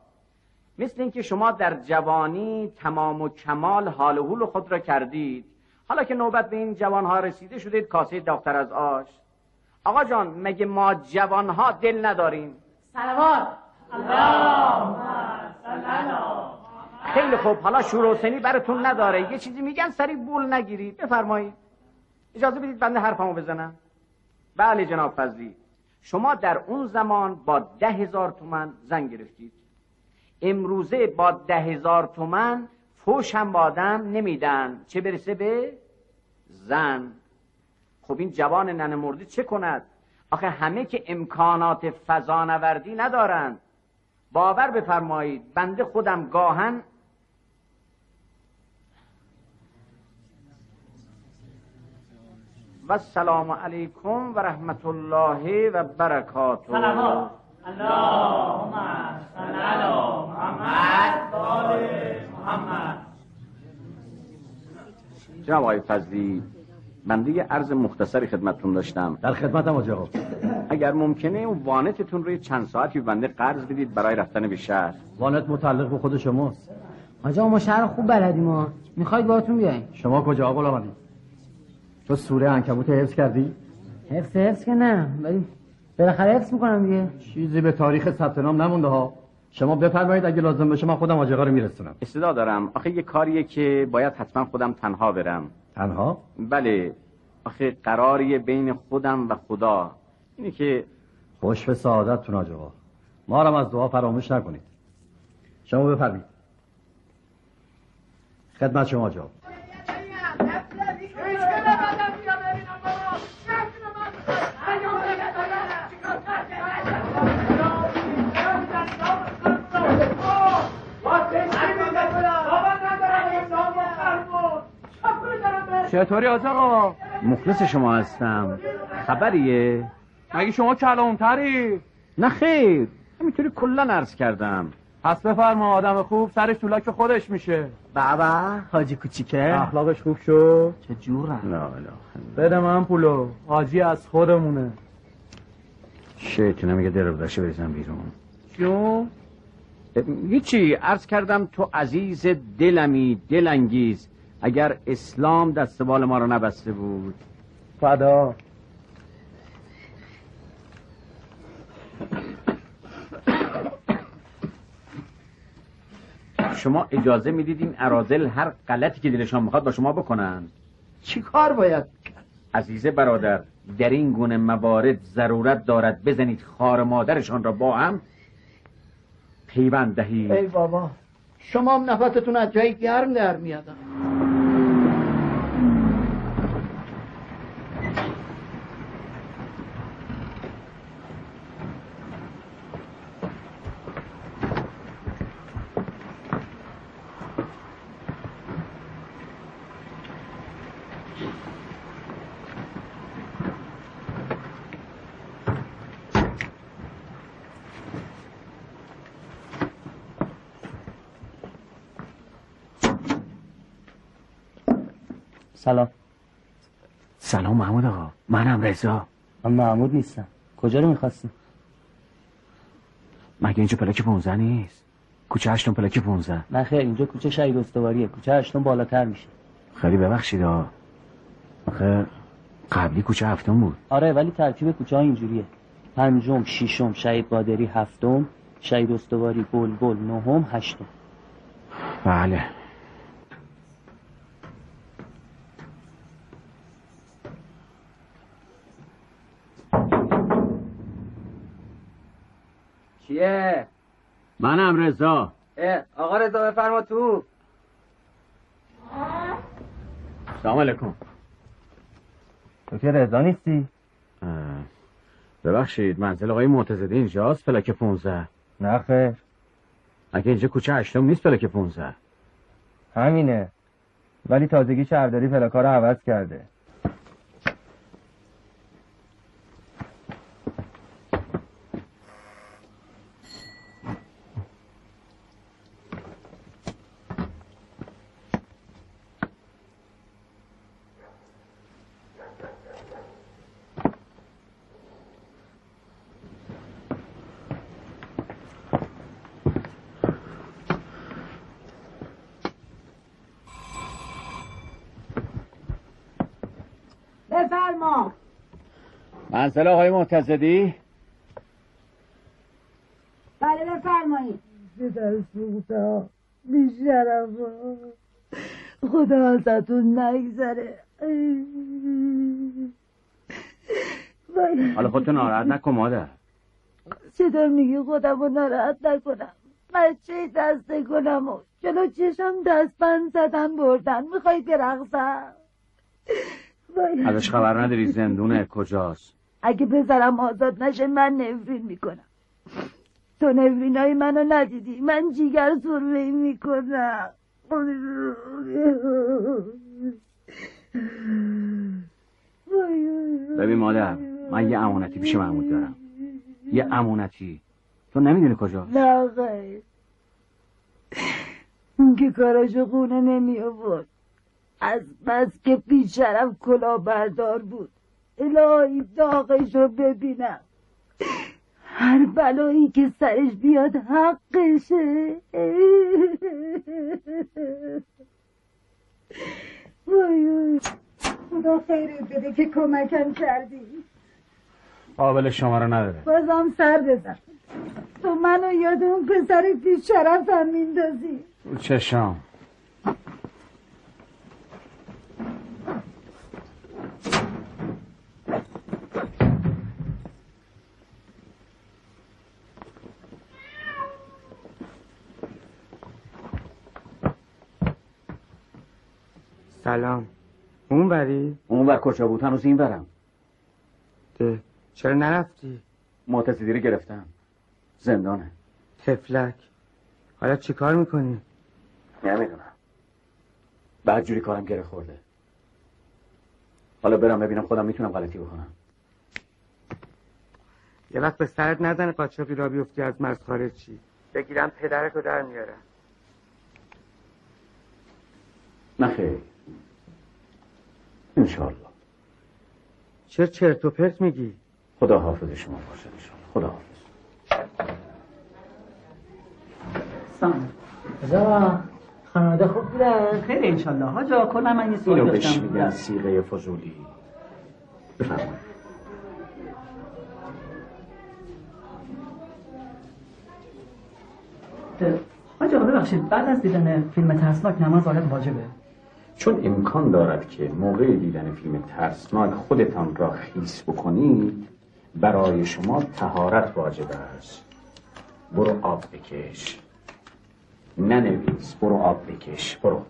مثل این که شما در جوانی تمام و کمال حال و حول خود را کردید، حالا که نوبت به این جوانها رسیده شدید کاسه دختر از آش. آقا جان مگه ما جوانها دل نداریم؟ سلوات الله سلام. خیلی خوب، حالا شور و سنی براتون نداره، یه چیزی میگن سری بول نگیرید. بفرمایید اجازه بدید بنده حرفمو بزنم. بله جناب فضلی، شما در اون زمان با 10,000 تومان زن گرفتید، امروزه با 10,000 تومان فوش هم با آدم نمیدن، چه برسه به زن. خب این جوان ننه مرده چه کند؟ آخه همه که امکانات فضانوردی ندارند. باور بفرمایید بنده خودم گاهن و السلام علیکم و رحمت الله و برکاته. سلام اللهم صل علی محمد و آل محمد. جناب آقای فضلی، من دیگه عرض مختصری خدمتتون داشتم. در خدمتم آقا جواد. اگر ممکنه اون وانتتون روی چند ساعتی بنده قرض بدید برای رفتن به شهر. وانت متعلق به خود شماست. آقا ما شهر خوب بلدیم ما. میخواید باهاتون بیایم؟ شما کجا آقا آمدید؟ تو سوره عنکبوت حفظ کردی؟ حفظ که نه، ولی بالاخره حفظ میکنم دیگه. چیزی به تاریخ ثبت نام نمونده ها. شما بفرمایید اگه لازم بشه من خودم آقا رو میرسونم. استعداد دارم. آخه یه کاریه که باید حتما خودم تنها برم. تنها؟ بله، آخه قراریه بین خودم و خدا. اینه که خوش به سعادتتون آج آقا، ما هم از دعا فراموش نکنید. شما بفرمید خدمت شما آج آقا. چطوری آج آقا؟ مخلص شما هستم. خبریه؟ مگه شما کلامتری؟ نه خیر، همینطوری کلا عرض کردم. پس بفرما، آدم خوب سرش طولاک خودش میشه. بابا حاجی کوچیکه اخلاقش خوب شد. چه جوره؟ لا بده من پولو، حاجی از خودمونه. شیطونه میگه در رو داشته بریزم بیرون. چون؟ هیچی، عرض کردم تو عزیز دلمی دلانگیز، اگر اسلام دستبال ما رو نبسته بود. فدا شما اجازه میدید این اراذل هر غلطی که دلشان میخواد با شما بکنن. چی کار باید کرد؟ عزیز برادر، در این گونه موارد ضرورت دارد بزنید خار مادرشان را با هم پیوند دهید. ای بابا، شما هم نفستون از جایی گرم در میادم. سلام. سلام محمود آقا، منم رضا. من محمود نیستم. کجا رو میخواستی؟ مگه اینجا پلاک 15 نیست؟ کوچه 8 پلاک 15. نه خیر، اینجا کوچه شهید استواریه، کوچه 8 بالاتر میشه. خیلی ببخشید ها. آخه قبلی کوچه 7 بود. آره ولی ترتیب کوچه ها اینجوریه. پنجم، ششم، شهید قادری، هفتم، شهید استواری، بلبل، نهم، هشتم. بله. کیه؟ منم رضا. آقا رضا بفرما تو. سلام علیکم. تو که رضا نیستی؟ ببخشید منزل آقای معتزدی اینجاست پلاک 15؟ نه خیر. اگه اینجا کوچه 8 نیست پلاک 15؟ همینه. ولی تازگی شهرداری پلاک‌ها رو عوض کرده. منزل آقای معتزدی؟ بله بفرمایید. بفرمایید. بیشرف خدا ازتون نگذره. حالا خودتو ناراحت نکن مادر. چطور میگی خودمو ناراحت نکنم؟ بچه دسته کنم و جلو چشم دستبند زدن بردن. میخوای برقصم؟ ازش خبر نداری زندونه کجاست؟ اگه بذارم آزاد نشه من نفرین میکنم. تو نفرینای منو ندیدی. من جیگر سرمه‌ای میکنم. ببین مادر، من یه امانتی پیش محمود دارم. یه امانتی تو نمیدونی کجاست؟ نه خیر، اون که کاراشو خونه نمی‌آورد. از بس که بیشرف کلاهبردار بود. الهی داغش رو ببینم. هر بلایی که سرش بیاد حقشه. وای خدا خیرت بده که کمکم کردی. قابل شما رو نداره. بازم سر بزن. تو منو یاد اون پسر بیشرف هم میندازی. چشم. سلام. اون بری؟ اون بر کجا بود؟ هنوز این برم. ده چرا نرفتی؟ معتزدی رو گرفتم، زندانه. تفلک. حالا چی کار میکنی؟ نمیدونم، بعد جوری کارم گره خورده. حالا برم ببینم خودم میتونم غلطی بکنم. یه وقت به سرت نزنه قاچاقی را بیفتی از مرز خارج چی؟ بگیرم پدرت رو در میارم. نخیر انشالله. چه چرت و پرت میگی؟ خدا حافظ شما باشه انشالله. خدا حافظ. سلام. رضا خانواده خوب بودن؟ خیلی انشالله حاجا. کلا من یه سوال داشتم. اینو بهش میگن صیغه فضولی. بفرمایید. حاجا ببخشید، بعد از دیدن فیلم ترسناک نماز آدم واجبه؟ چون امکان دارد که موقع دیدن فیلم ترسناک خودتان را خیس بکنید، برای شما طهارت واجب است. برو آب بکش. ننویس، برو آب بکش. برو.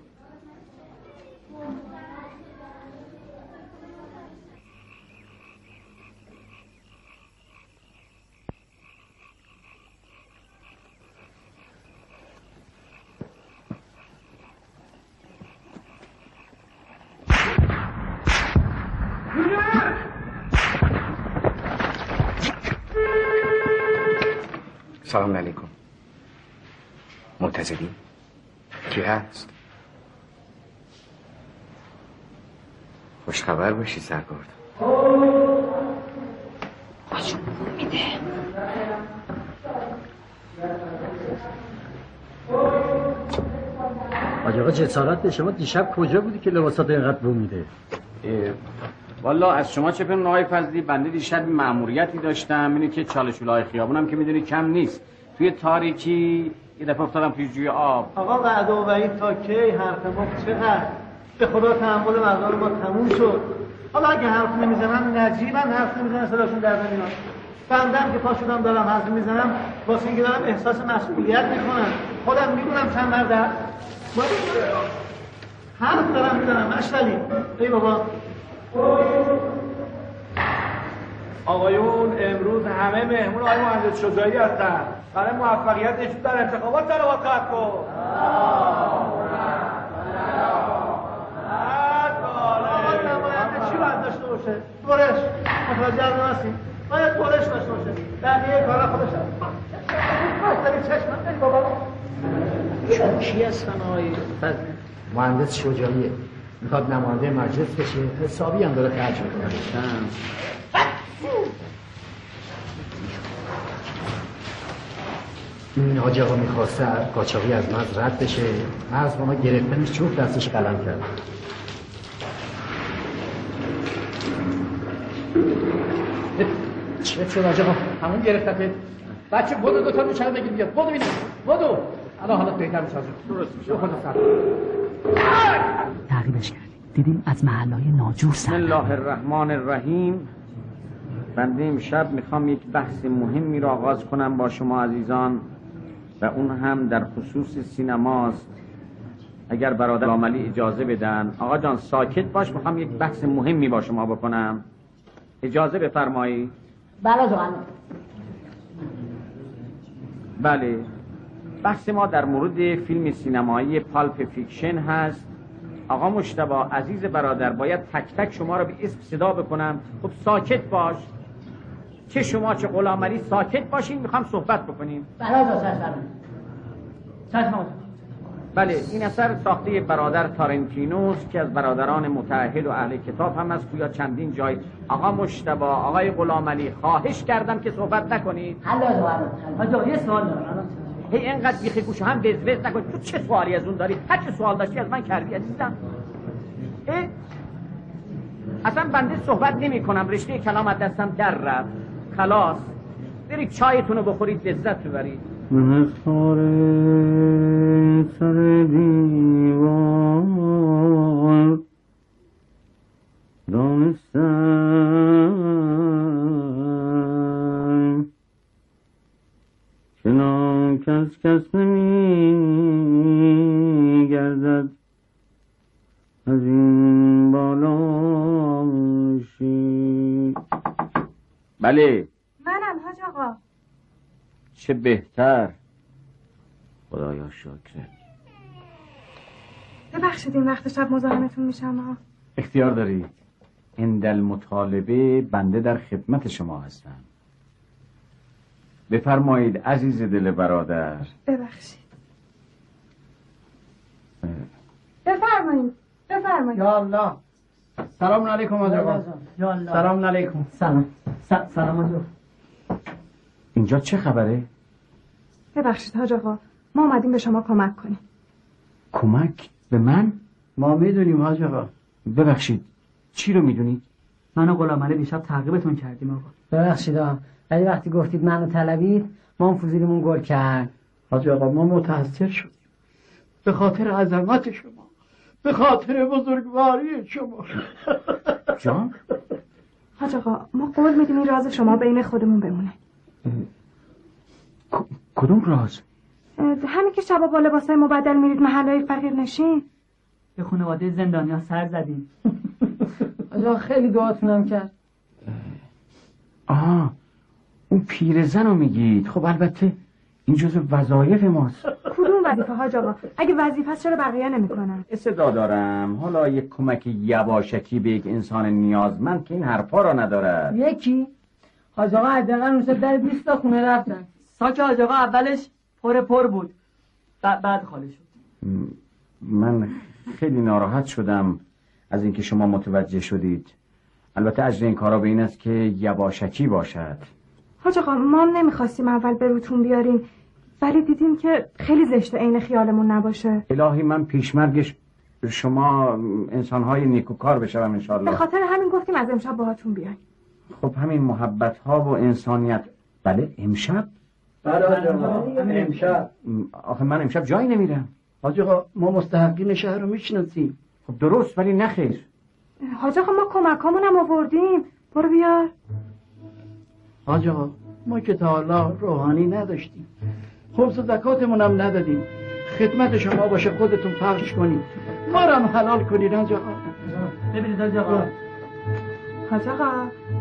سلام علیکم. معتزدی؟ کی هست؟ خوش خبر باشی سرگرد. خوشم میده. آج آقا جسارت به شما، دیشب کجا بودی که لباسات اینقدر بو میده؟ والا از شما چه پنون آقای فضلی، بنده دیشب مأموریتی داشتم، اینه که چالشولای خیابونم که میدونی کم نیست، توی تاریکی یه دفعه افتادم توی جوی آب. آقا وعده و وعید تا کی؟ حرف ما چقدر؟ به خدا تحمل مردان ما تموم شد. حالا اگه حرف نمیزنم نجیبن، حرف نمیزنم صداشون در نمیاد. بندم که پا شدم دارم حرف میزنم، واسه اینکه دارم احساس مسئولیت میکنم. خودم میدونم چند مرده حرف دارم میزنم. مشغلی ای بابا. آقایون امروز همه مهمون آقای مهندس شجاعی هستن. برای موفقیت ایشون در انتخابات تلاوت خواهد کرد. آقا نماینده چی باید داشته باشه؟ برش متوجه از ناسی باید برش داشته باشه، بقیه کارا خودش هست. باید چشم ای بابا. چون کی هستن آقای مهندس شجاعیه، میخواد نماینده مجلس بشه، حسابی هم داره خرج میکنه. این حاجی آقا میخواسته قاچاقی از مرز رد بشه، مرز با ما گرفته نیست، چوب دستش قلم کرد. چه شد حاجی آقا؟ همون گرفتت بچه، بودو دوتا میشه بگیر بیاد، بودو بینید، بودو الان حالت بهتر میشه. درست میشه تقریبش کردیم، دیدیم از محلهای ناجور سر. بسم الله الرحمن الرحیم. بنده امشب میخوام یک بحث مهمی را آغاز کنم با شما عزیزان و اون هم در خصوص سینماست. اگر برادر عاملی اجازه بدن. آقا جان ساکت باش، میخوام یک بحث مهمی با شما بکنم، اجازه بفرمایی. بله جان. بله، بحث ما در مورد فیلم سینمایی پالپ فیکشن هست. آقا مجتبی عزیز برادر، باید تک تک شما را به اسم صدا بکنم. خب ساکت باش، چه شما چه غلام علی ساکت باشین، میخوام صحبت بکنیم. بله، این اثر ساخته برادر تارانتینو که از برادران متعهد و اهل کتاب هم است، گویا چندین جای. آقا مجتبی، آقای غلام علی، خواهش کردم که صحبت نکنید. حالا یه سوال دارم. هی اینقدر بیخی گوشو هم وزوز نکن. تو چه سوالی از اون داری؟ هر چه سوال داشتی از من کردی عزیزم. اصلا بنده صحبت نمی کنم، رشته کلام از دستم در رفت. خلاص برید چایتون رو بخورید، لذت ببرید. من خار سر دیوار دانستم چنان کس نمی گردد از این بالا میشی. بله منم حاج آقا. چه بهتر، خدایا شکرت. ببخشید این وقت شب مزاحمتون میشم ها. اختیار دارید، اندل مطالبه بنده در خدمت شما هستم. بفرمایید عزیز دل برادر. ببخشید. بفرمایید بفرمایید. یا الله. سلام علیکم حاج آقا. یا الله. سلام علیکم. سلام. سلام علیکم. اینجا چه خبره؟ ببخشید حاج آقا، ما اومدیم به شما کمک کنیم. کمک به من؟ ما میدونیم حاج آقا. ببخشید چی رو میدونید؟ من و غلامعلی دیشب تعقیبتون کردیم آقا. ببخشید آقا، ولی وقتی گفتید منو طلبید، ما هم فوزیلمون گل کرد. حاج آقا ما متأثر شدیم به خاطر عظمت شما، به خاطر بزرگواری شما. جان؟ حاج آقا ما قول میدیم این راز شما بین خودمون بمونه. کدوم راز؟ همین که شبا با لباسای مبدل میرید محلهای فقیر نشین، به خانواده زندانیا سر زدیم. حاج آقا خیلی دعاتونم کرد. آه اون پیرزن رو میگید. خب البته این جزء وظایف ماست. کدوم وظیفه حاج آقا؟ اگه وظیفه است چرا بقیه نمیکنن؟ استدعا دارم حالا یک کمک یواشکی به یک انسان نیازمند که این حرفا را ندارد. یکی حاج آقا حداقل اون شب در 20 تا خونه رفتن. ساک حاج آقا اولش پر بود، بعد خالی شد. من خیلی ناراحت شدم از اینکه شما متوجه شدید. البته اجر این کارا به این است که یواشکی باشد. حاج آقا ما نمیخواستیم اول به روتون بیاریم، ولی دیدیم که خیلی زشته، عین خیالمون نباشه. الهی من پیشمرگش شما انسان‌های نیکوکار بشم انشالله. به خاطر همین گفتیم از امشب باهاتون بیاین. خب همین محبت‌ها و انسانیت. بله امشب؟ بله امشب. آخه من امشب جایی نمیرم. حاج آقا ما مستحقین شهر رو میشناسیم. خب درست ولی نخیر. حاج آقا ما کمکامون هم آوردیم. برو بیار. حاج آقا ما که تا حالا روحانی نداشتیم. خمس و زکاتمون هم ندادیم. خدمت شما باشه خودتون پخش کنید. ما رو هم حلال کنید حاج آقا. ببینید حاج آقا. حاج آقا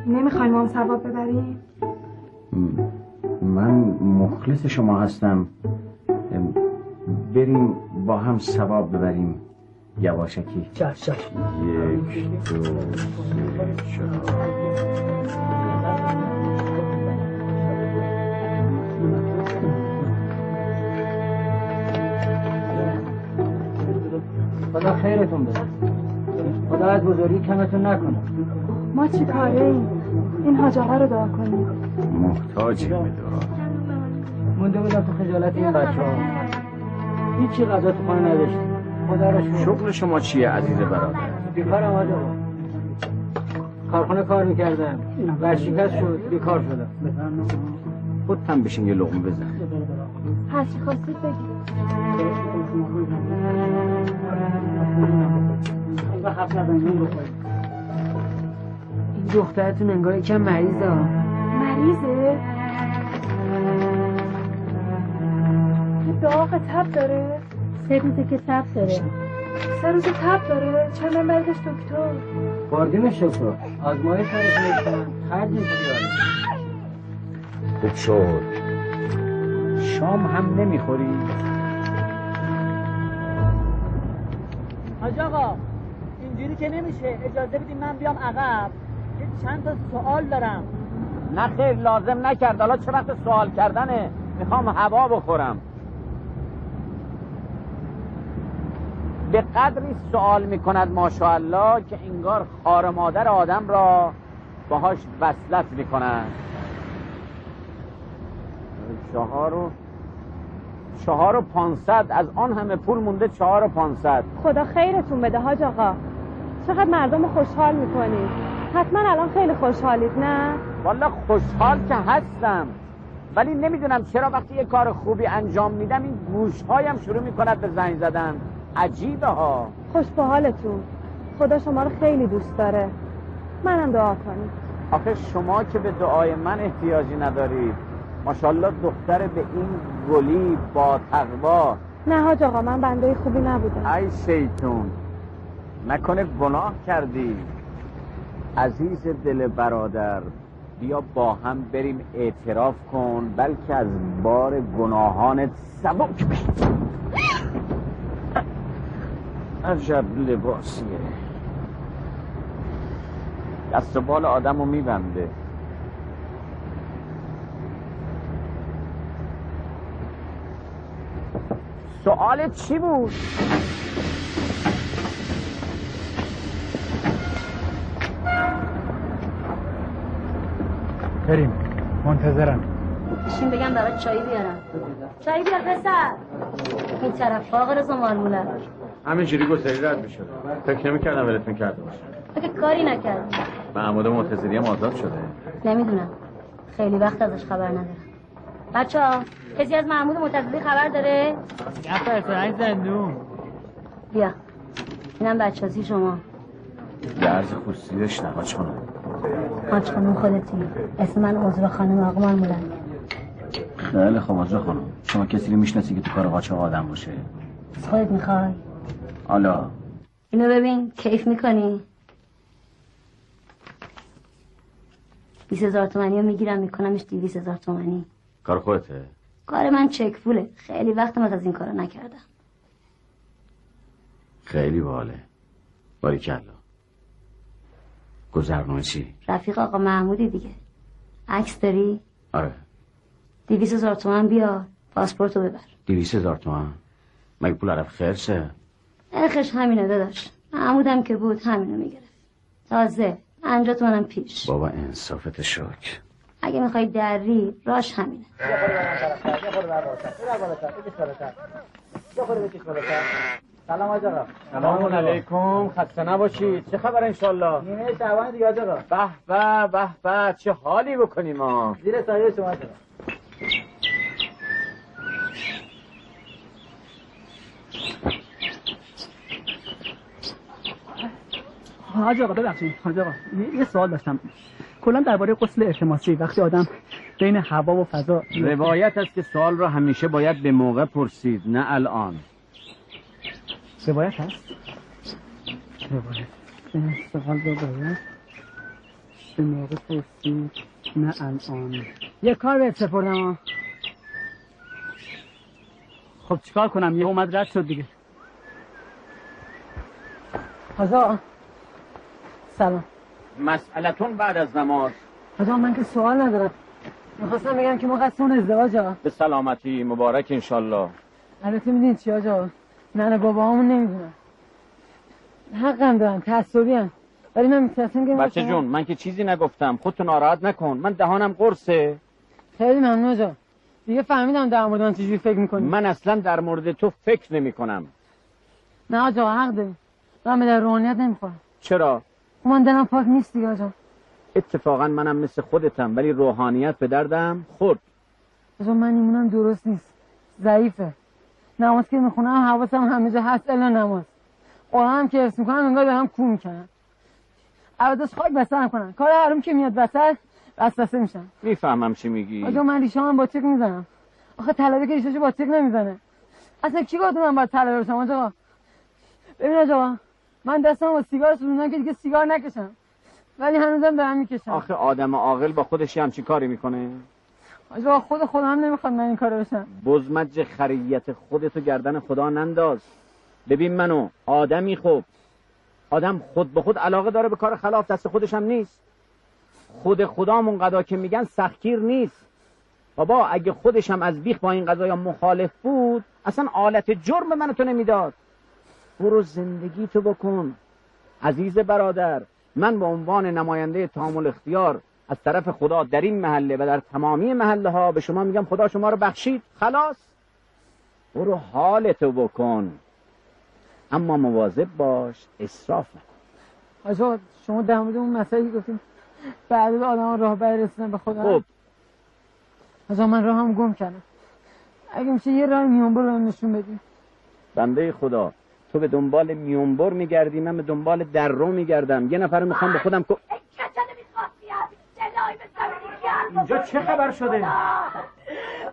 نمیخوای ما هم ثواب ببریم؟ من مخلص شما هستم. بریم با هم ثواب ببریم یواشکی. چشم. یک دو سه چهار. خدا خیرتون بده. خدا از بزرگی کمتون نکنه. ما چی کاره ایم؟ این حاج آقا رو دعا کنیم. محتاجیم به دعا. مونده بودم تو خجالت این بچه ها. هیچی غذا تو خانه نداشت. خدا را شکر. شغل شما چیه عزیز برادر؟ بیکار آمده با. کارخونه کار میکردم. ورشکست شد. بیکار شدم. خودتم بشین یه لقمه بزن. هر چی خواستید بگید. این دخترتون انگار یکم مریضه. مریضه؟ داغ تب داره؟ 3 روزه که تب داره. 3 روزه تب داره؟ چند مردش دکتر؟ باردینش دکتر. آزمایش نمی‌کنن. خرجش زیاده. خوب شد. شام هم نمیخوری؟ حاج آقا اینجوری که نمیشه، اجازه بدید من بیام عقب که چند تا سوال دارم. نه خیر لازم نکرد، حالا چه وقت سوال کردنه، میخوام هوا بخورم. به قدری سوال میکند ماشاءالله که انگار خار مادر آدم را باهاش وصلت میکنن. 4,500 از آن همه پول مونده 4,500. خدا خیرتون بده حاج آقا. چقدر مردم خوشحال میکنید. حتما الان خیلی خوشحالید نه؟ والا خوشحال که هستم، ولی نمیدونم چرا وقتی یه کار خوبی انجام میدم این گوشهایم شروع میکند به زنگ زدن. عجیبه ها. خوش به حالتون. خدا شما رو خیلی دوست داره. منم دعا کنید. آخه شما که به دعای من احتیاجی ندارید. ماشاءالله دختر به این گلی با تقوا. نه حاج آقا من بنده خوبی نبودم. ای شیطون نکنه گناه کردی. عزیز دل برادر بیا با هم بریم اعتراف کن، بلکه از بار گناهانت سبک بشی. عجب لباسیه، دست و بال آدم رو میبنده. سوالت چی بود؟ کریم منتظرم. بشین بگم برای چایی بیارم. چایی بیار پسر. این طرف آقا رضا مارمولک. همینجوری گسری رد می‌شد. فکر نمی‌کردم ولتون کرده باشه. اگه کاری نکرد. محمود معتزلی هم آزاد شده. نمیدونم. خیلی وقت ازش خبر ندارم. بچه‌ها کسی از محمود معتزلی خبر داره؟ یه پرسنل زندون. بیا. اینم بچه‌سی شما. یه عرض خصوصی داشتم حاج خانم. حاج خانم خودتی. اسم من عذرا خانم آقا مارمولک. خیلی خوب عذرا خانم. شما کسی رو میشناسی که تو کار قاچاق آدم باشه؟ خودت میخوای؟ حالا. اینو ببین کیف میکنی؟ 20,000 تومانی رو میگیرم میکنمش 200,000 تومانی. کار خودته؟ کار من چک پوله. خیلی وقتم از این کارو نکردم. خیلی باله. باریکلا. گذرنامه چی؟ رفیق آقا محمودی دیگه. عکس داری؟ آره. 200,000 تومن بیار. پاسپورتو ببر. 200,000 تومن؟ مگه پول عرب خرسه؟ نرخش همینه داداش. محمودم که بود همینو میگرفت. تازه 50 تومنم پیش. بابا انصافت شک. اگه میخوای دری راش همینه. سلام آقا. سلام علیکم. خسته نباشید. چه خبر ان شاء الله؟ نیمه شعبان دیگه آقا. به به به به چه حالی بکنیم ما. زیر سایه شما آقا. حاج آقا ببخشید. حاج آقا یه سوال داشتم. کلا درباره غسل التماسی وقتی آدم بین هوا و فضا. روایت است که سوال را همیشه باید به موقع پرسید نه الان. روایت هست؟ روایت این سوال رو باید به موقع پرسید نه الان. یه کار بهت سپردم. خب چیکار کنم؟ یه اومد رد شد دیگه. حاجا سلام. مسئلتون بعد از نماز. حاجا من که سوال ندارم، میخواستم بگم که ما قصدمون ازدواج. آقا به سلامتی، مبارک انشالله. البته میدین چی حاجا؟ نه بابا همون نمیدونم، حقم دارم، تعصبی هم، ولی من میترسم که بچه جون من که چیزی نگفتم، خودتو ناراحت نکن، من دهانم قرصه. خیلی ممنون جا، دیگه فهمیدم در مورد من چجوری فکر میکنی. من اصلا در مورد تو فکر نمیکنم. نه آجا حق داری، من به در روحانیت نمیخورم. چرا؟ من دلم پاک نیست دیگه آجا. اتفاقا منم مثل خودتم، ولی روحانیت به دردم خورد. آجا من ایمونم درست نیست، ضعیفه. نماز که میخونم حواسم همه جا هست الا نماز. قرآن هم که حفظ میکنم انگار دارم کو میکنم. عوضش خاک بسرم کنن، کار حروم که میاد وسط وسوسه میشم. میفهمم چی میگی. آجا من ریشه‌ام هم با تیک میزنم. آخه طلبه که ریشه‌شو با تیک نمیزنه. اصلا کی گفت من باید طلبه بشم آجا؟ ببین آجا من دستم با سیگار سوزوندم که دیگه سیگار نکشم، ولی هنوزم دارم میکشم. آخه آدم عاقل با خودش همچین کاری میکنه؟ آجا خود خودم نمیخواد من این کارو بشم. بزمج خریت خودتو گردن خدا ننداز. ببین منو آدمی، خوب آدم خود به خود علاقه داره به کار خلاف، دست خودش هم نیست. خود خدامون قضا که میگن سختگیر نیست بابا. اگه خودش هم از بیخ با این قضایا مخالف بود اصلا آلت جرم منو تو نمیداد. برو زندگی تو بکن عزیز برادر. من به عنوان نماینده تامل اختیار از طرف خدا در این محله و در تمامی محله ها به شما میگم خدا شما رو بخشید. خلاص برو حالتو بکن، اما مواظب باش اسراف نکن. آجا شما در مورد اون مسئله گفتیم بعد از آدم راهبری رسیدن به خدا. خب آجا من راهم گم کردم، اگه میشه یه راه میونبر رو نشون بدی. بنده خدا تو به دنبال میونبر میگردی، من به دنبال درو میگردم. یه نفر میخوام به خودم کو. اینجا چه خبر شده؟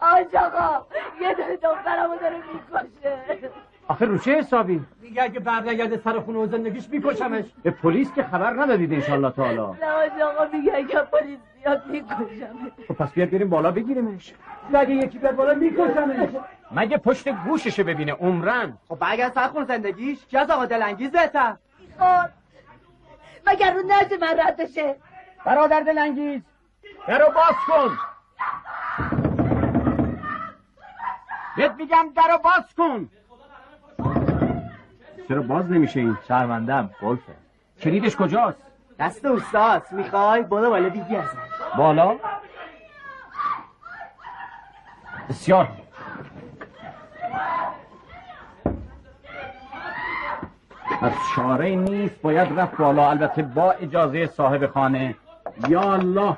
آج آقا یه دونه دخترمو داره میکشه. آخه رو چه حسابی؟ دیگه اگه برنگرده سر خونه و زندگیش میکشمش. به پلیس که خبر ندادید ان شاء الله تعالی؟ نه آج آقا میگه اگه پلیس بیاد میکشمش. خب پس بیاد بریم بالا بگیریمش. اگه یکی بیاد بالا میکشمش. مگه پشت گوششو ببینه عمرن. خب اگه سر خونه زندگیش چه آقا دلانگیز بهتر. خب مگر رو نشه من ردشه. برادر دلانگیز درو باز کن. بهت میگم درو باز کن. چرا باز نمیشه این؟ شرمنده‌ام. گلفه. کلیدش کجاست؟ دست استاد. میخوای بالا بالا دیگه ازش. بالا؟ بسیار. از چاره‌ای نیست، باید رفت بالا، البته با اجازه صاحب خانه. یا الله.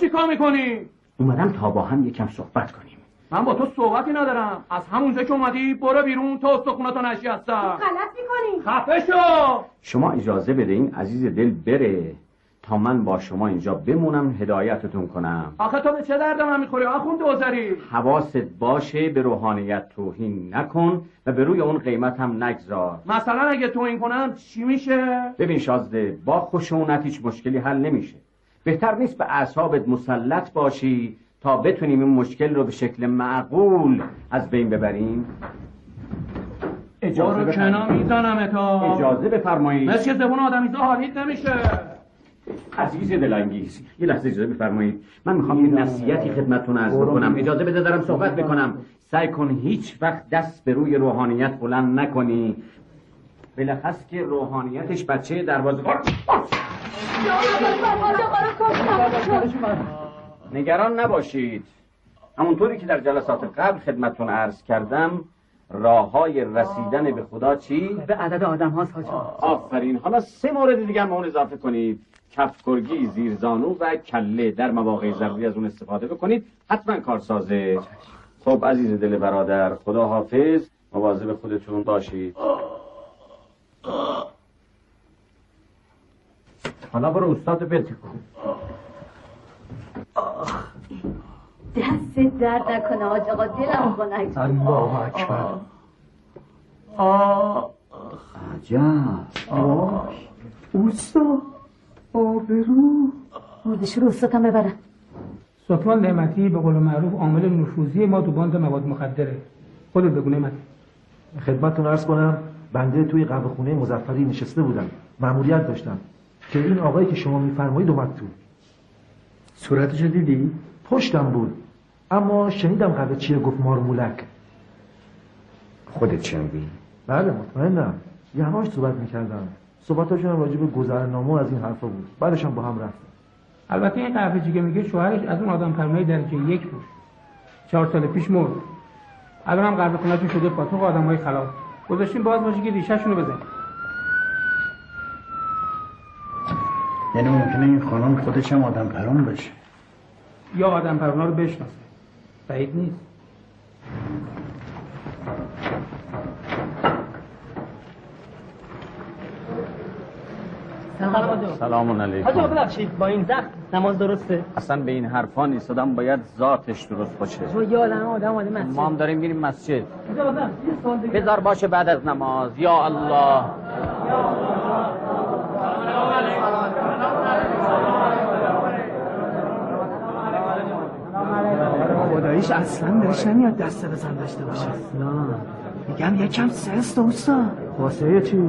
چی کار میکنی؟ اومدم تا با هم یکم صحبت کنیم. من با تو صحبتی ندارم. از همونجا که اومدی برو بیرون تا استخوناتو نشی هستم. غلط میکنی. خفه شو. شما اجازه بده این عزیز دل بره تا من با شما اینجا بمونم هدایتتون کنم. آخه تو به چه دردم میخوری آخوند دوزاری؟ حواست باشه به روحانیت توهین نکن و به روی اون قیمت هم نگذار. مثلا اگه توهین کنم چی میشه؟ ببین شازده با خشونت هیچ مشکلی حل نمیشه. بهتر نیست به اعصابت مسلط باشی تا بتونیم این مشکل رو به شکل معقول از بین ببریم. اجازه کنار میزنم تا اجازه بفرمایید. مثل که زبون آدمیزا حالیت نمیشه. عزیز دلانگیز یه لحظه اجازه بفرمایید، من میخوام یه نصیحتی خدمتتون عرض کنم. اجازه بده دارم صحبت بکنم. سعی کن هیچ وقت دست به روی روحانیت بلند نکنی، بلخص که روحانیتش بچه دروازه‌بان. نگران نباشید، همونطوری که در جلسات قبل خدمتتون عرض کردم راه‌های رسیدن به خدا چی؟ به عدد آدم هاست حاجی. آفرین. حالا سه مورد دیگه هم اون اضافه کنید: کفگرگی، زیرزانو و کله. در مواقع ضروری از اون استفاده بکنید، حتما کارسازه. خب عزیز دل برادر، خدا حافظ، مواظب خودتون باشید. حالا برو استاد بده کن. دست درد نکنه حاج آقا، دلم خنک. الله اکبر. عجب. اوستا آبرو مردش رو استادم ببرن. سلطان نعمتی به قول معروف عامل نفوذی ما تو باند مواد مخدره. خودت بگو نعمتی. خدمتتون عرض کنم بنده توی قهوه خونه مظفری نشسته بودم، مأموریت داشتم که این آقایی که شما میفرمایید اومد تو. صورتش رو دیدی؟ پشتم بود، اما شنیدم قبل چیه گفت مارمولک. خودت شنیدی؟ بله مطمئنم، یه همهاش صحبت میکردم، صحبتاشون راجع به گذرنامه از این حرفا بود، بعدش هم با هم رفتم. البته این قهوه‌چی که میگه شوهرش از اون آدم فرمای درجه یک بود، 4 سال پیش مرد. الان هم قهوه خونه‌شون شده پاتوق آدمای خلاص. گذاشتیم باز باشه که ریشه‌شون رو بزنه. یعنی ممکنه این خانم خودش هم آدم پران بشه یا آدم پرونا رو بشناسه. بعید نیست. سلام علیکم. حاجی ببخشید با این زخم نماز درسته؟ اصلا به این حرفا نیست، آدم باید ذاتش درست باشه. تو یا الان آدم اومده مسجد. ما هم داریم میریم مسجد. بذار باشه بعد از نماز. یا الله. خداییش اصلا داشتن یا دسته بزن داشته باشه. اصلا میگم یکم سست دوستا. واسه چی؟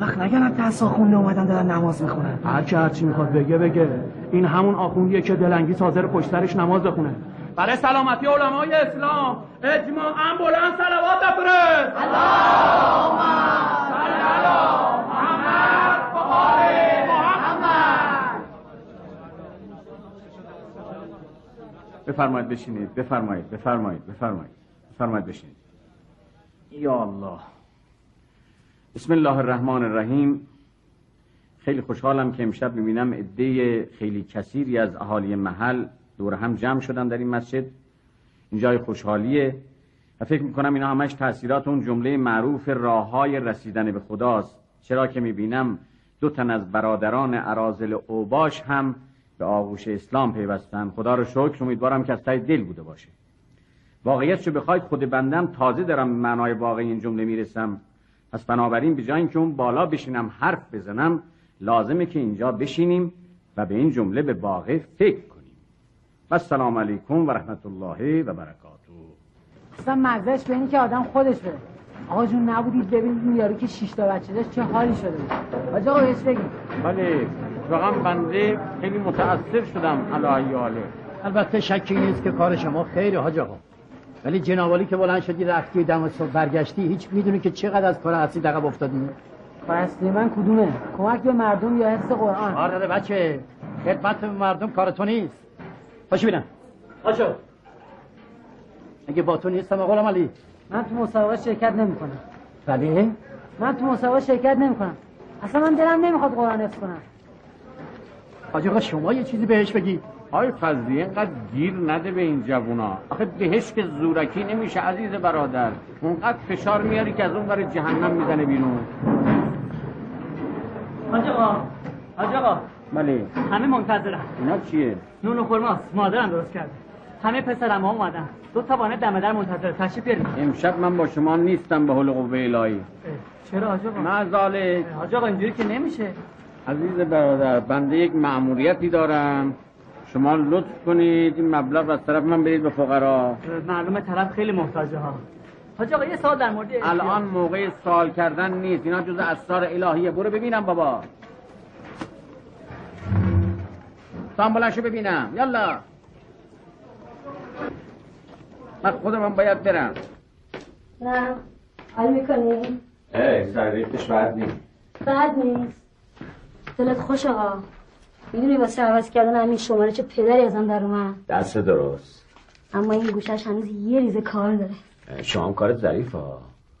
وقت نگرد دست آخونده اومدن دارن نماز میخونن. هرچی میخواد بگه. این همون آخوندیه که دلانگیز حاضر پشت سرش نماز بخونه. برای سلامتی علمای اسلام اجماعاً بلند صلوات بفرست. اللهم صل علی محمد و آل محمد. بفرمایید بشینید. بفرمایید بشینید. یا الله. بسم الله الرحمن الرحیم. خیلی خوشحالم که امشب میبینم عده خیلی کثیری از اهالی محل دور هم جمع شدن در این مسجد. این جای خوشحالیه و فکر میکنم اینا همش تأثیرات اون جمله معروف راه‌های رسیدن به خداست، چرا که میبینم 2 تن از برادران اراذل اوباش هم به آغوش اسلام پیوستن. خدا رو شکر، امیدوارم که از ته دل بوده باشه. واقعیتشو بخواید خود بندم تازه دارم معنای واقعی این جمله میرسم. پس بنابراین به جای اینکه اون بالا بشینم حرف بزنم، لازمه که اینجا بشینیم و به این جمله به واقع فکر کنیم. السلام علیکم و رحمت الله و برکاته. اصلا مزهش به این که آدم خودش بره. آقا جون نبودید ببینید این یارو که 6 تا بچه داشت چه حالی شده بود. آقا بهش بگید. بله واقعا بنده خیلی متأثر شدم علی آله. البته شکی نیست که کار شما خیره حاج آقا، ولی جنابالی که بلند شدی رفتی دم صبح برگشتی، هیچ میدونی که چقدر از کار اصلی عقب افتادی؟ اصلی من کدومه؟ کمک به مردم یا حفظ قرآن؟ آره بچه، خدمت به مردم کار تو نیست. پاشو ببینم. پاشو. اگه با تو نیستم غلام علی، من تو مسابقه شرکت نمی‌کنم. ولی من تو مسابقه شرکت نمی‌کنم. اصلا من دلم نمیخواد قرآن حفظ کنم. حاجی آقا شما یه چیزی بهش بگی. آی فضلی اینقدر گیر نده به این جوونا، آخه بهش که زورکی نمیشه عزیز برادر، اونقدر فشار میاری که از اون برای جهنم میزنه بیرون. حاج آقا بله. همه منتظرم. اینا چیه؟ نون و خرماست، مادرم درست کرده. همه پسرم ها اومدن، 2 تا وانه دم در منتظر. تشریف بیارید. امشب من با شما نیستم به حول قوه الهی. چرا حاج آقا؟ معذاله حاج آقا اینجوری که نمیشه. عزیز برادر بنده یک مأموریتی دارم شما لطف کنید این مبلغ از طرف من برید به فقرا. معلومه طرف خیلی محتاجه ها. حاج آقا یه سال در مورد الان موقع سوال کردن نیست، اینا جزء اسرار الهیه. برو ببینم بابا. سامبلاشو ببینم. یالا. من خودم باید برم. نه. حال میکنی؟ ای ظریفش بد نیست. بد نیست. دلت خوش آقا. میدونی واسه عوض کردن همین شماره چه پدری ازم در اومد. دست درست. اما این گوشش هنوز یه ریزه کار داره. شما هم کارت ظریفه.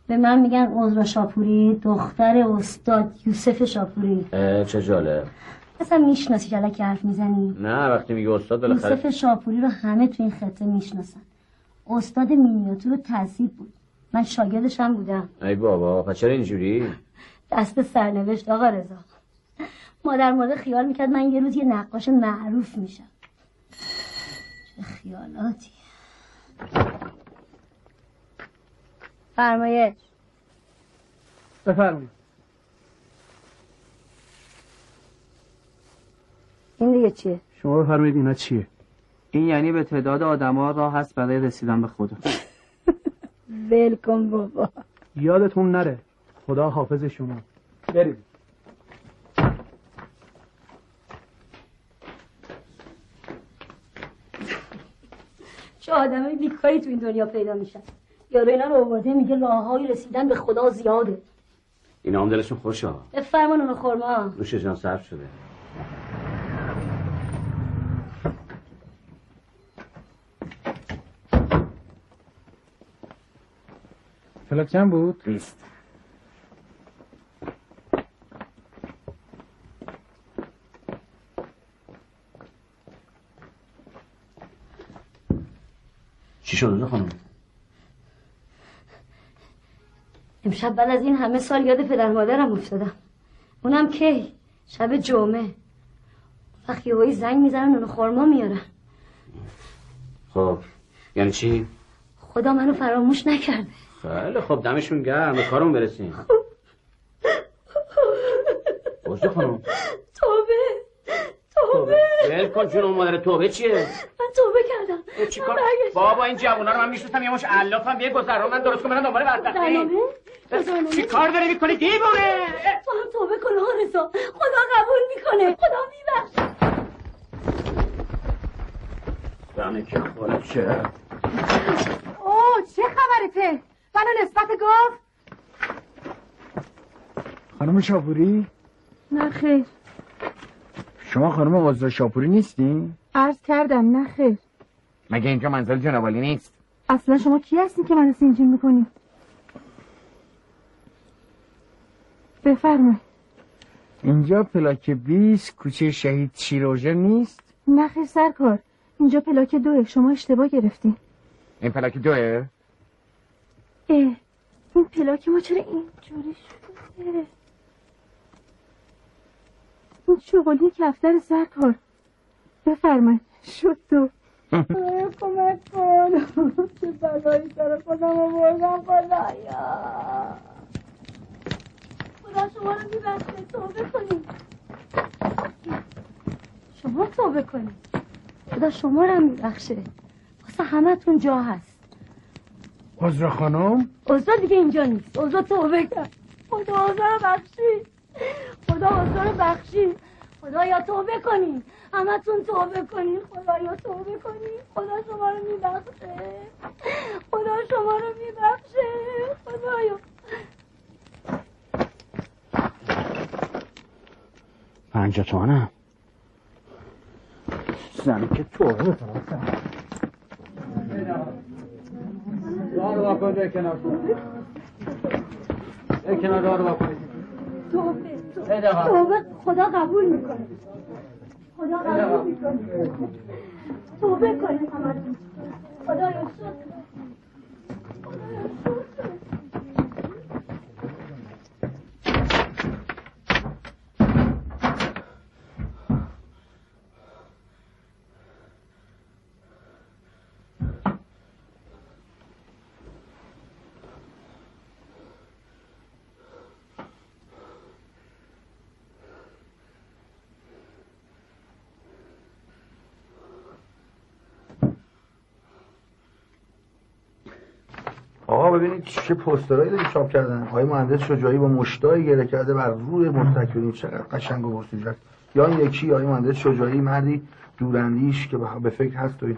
به من میگن عذرا شاپوری، دختر استاد یوسف شاپوری. چه جالب. اصلا میشناسی جلک که حرف میزنی؟ نه وقتی میگه استاد بالاخره یوسف شاپوری رو همه تو این خطه میشناسن. استاد مینیاتور تذهیب بود. من شاگردش هم بودم. ای بابا، پس چرا اینجوری؟ دست سرنوشت آقا رضا. مادر مرده خیال میکرد من یه روز یه نقاش معروف میشم. چه خیالاتی. فرمایش. بفرمایید. این دیگه چیه؟ شما بفرمایید اینا چیه؟ این یعنی به تعداد آدم‌ها راه هست برای رسیدن به خدا. بلکن بابا. یادتون نره. خدا حافظ شما. برید. چه آدمای بیکاری تو این دنیا پیدا میشن. یارو اینا رو آورده میگه راه‌های رسیدن به خدا زیاده. اینا هم دلشون خوشا. بفرمایید اون خرما. نوش جان صرف شده. فلک چند بود؟ 20. چی شده خانم؟ امشب بعد از این همه سال یاد پدر مادرم افتادم. اونم کی؟ شب جمعه. وقتی یهویی زنگ میزنن اونو خورما میارن. خب یعنی چی؟ خدا منو فراموش نکرده. خیلی خب دمشون گرم، به کارمون برسیم. بوزه خانم. توبه توبه ول کن جون مادر. توبه چیه؟ من توبه کردم. چیکار؟ بابا این جوونا رو من میشناسم، یه مش علافم، یه گذرا من درست کنم برم دنبال بردختی. چیکار داری میکنی دیوونه؟ تو هم توبه کن آرزو، خدا قبول میکنه، خدا میبخشه. دانه که خاله چه؟ اوه چه خبرته؟ منو نسبت گفت خانم شاپوری؟ نه خیر. شما خانم عذرا شاپوری نیستین؟ عرض کردم نه خیر. مگه اینجا منزل جنابالی نیست؟ اصلا شما کی هستین که منو سینجین میکنین؟ بفرمایید. اینجا پلاک 20 کوچه شهید شیروژه نیست؟ نه خیر سرکار، اینجا پلاک 2، شما اشتباه گرفتین. این پلاک 2؟ اه، این پلاک ما چرا اینجوری شده؟ این شغلی که افتر سرکار. بفرمایید شد تو. آیا کمک کن. چه بلایی سر خودم رو بردم. خدایا خدا شما رو میبخشه. توبه کنید، شما توبه کنید، خدا شما رو میبخشه. واسه همه تون جا هست. عذرا خانم؟ عذرا دیگه اینجا نیست. عذرا توبه کرد. خدا عذرا رو بخشید. خدا عذرا رو بخشید. خدایا توبه کنید، همه تون توبه کنید. خدایا توبه کنید. خدا شما رو میبخشه. خدا شما رو میبخشه. خدایا. $50 زنی که توبه کنید. دارو واکن در کنار کن. در کنار دارو واکن. توبه خدا قبول میکنه. خدا قبول میکنه. توبه کنید همه. خدا رو شکر. آقا ببینید چه پوسترایی داری چاپ کردن. آقای مهندس شجاعی با مشتای گره کرده بر روی متکلم چقدر قشنگ و برسید رفت. یا یکی آقای مهندس شجاعی مردی دوراندیش که به فکر هست و این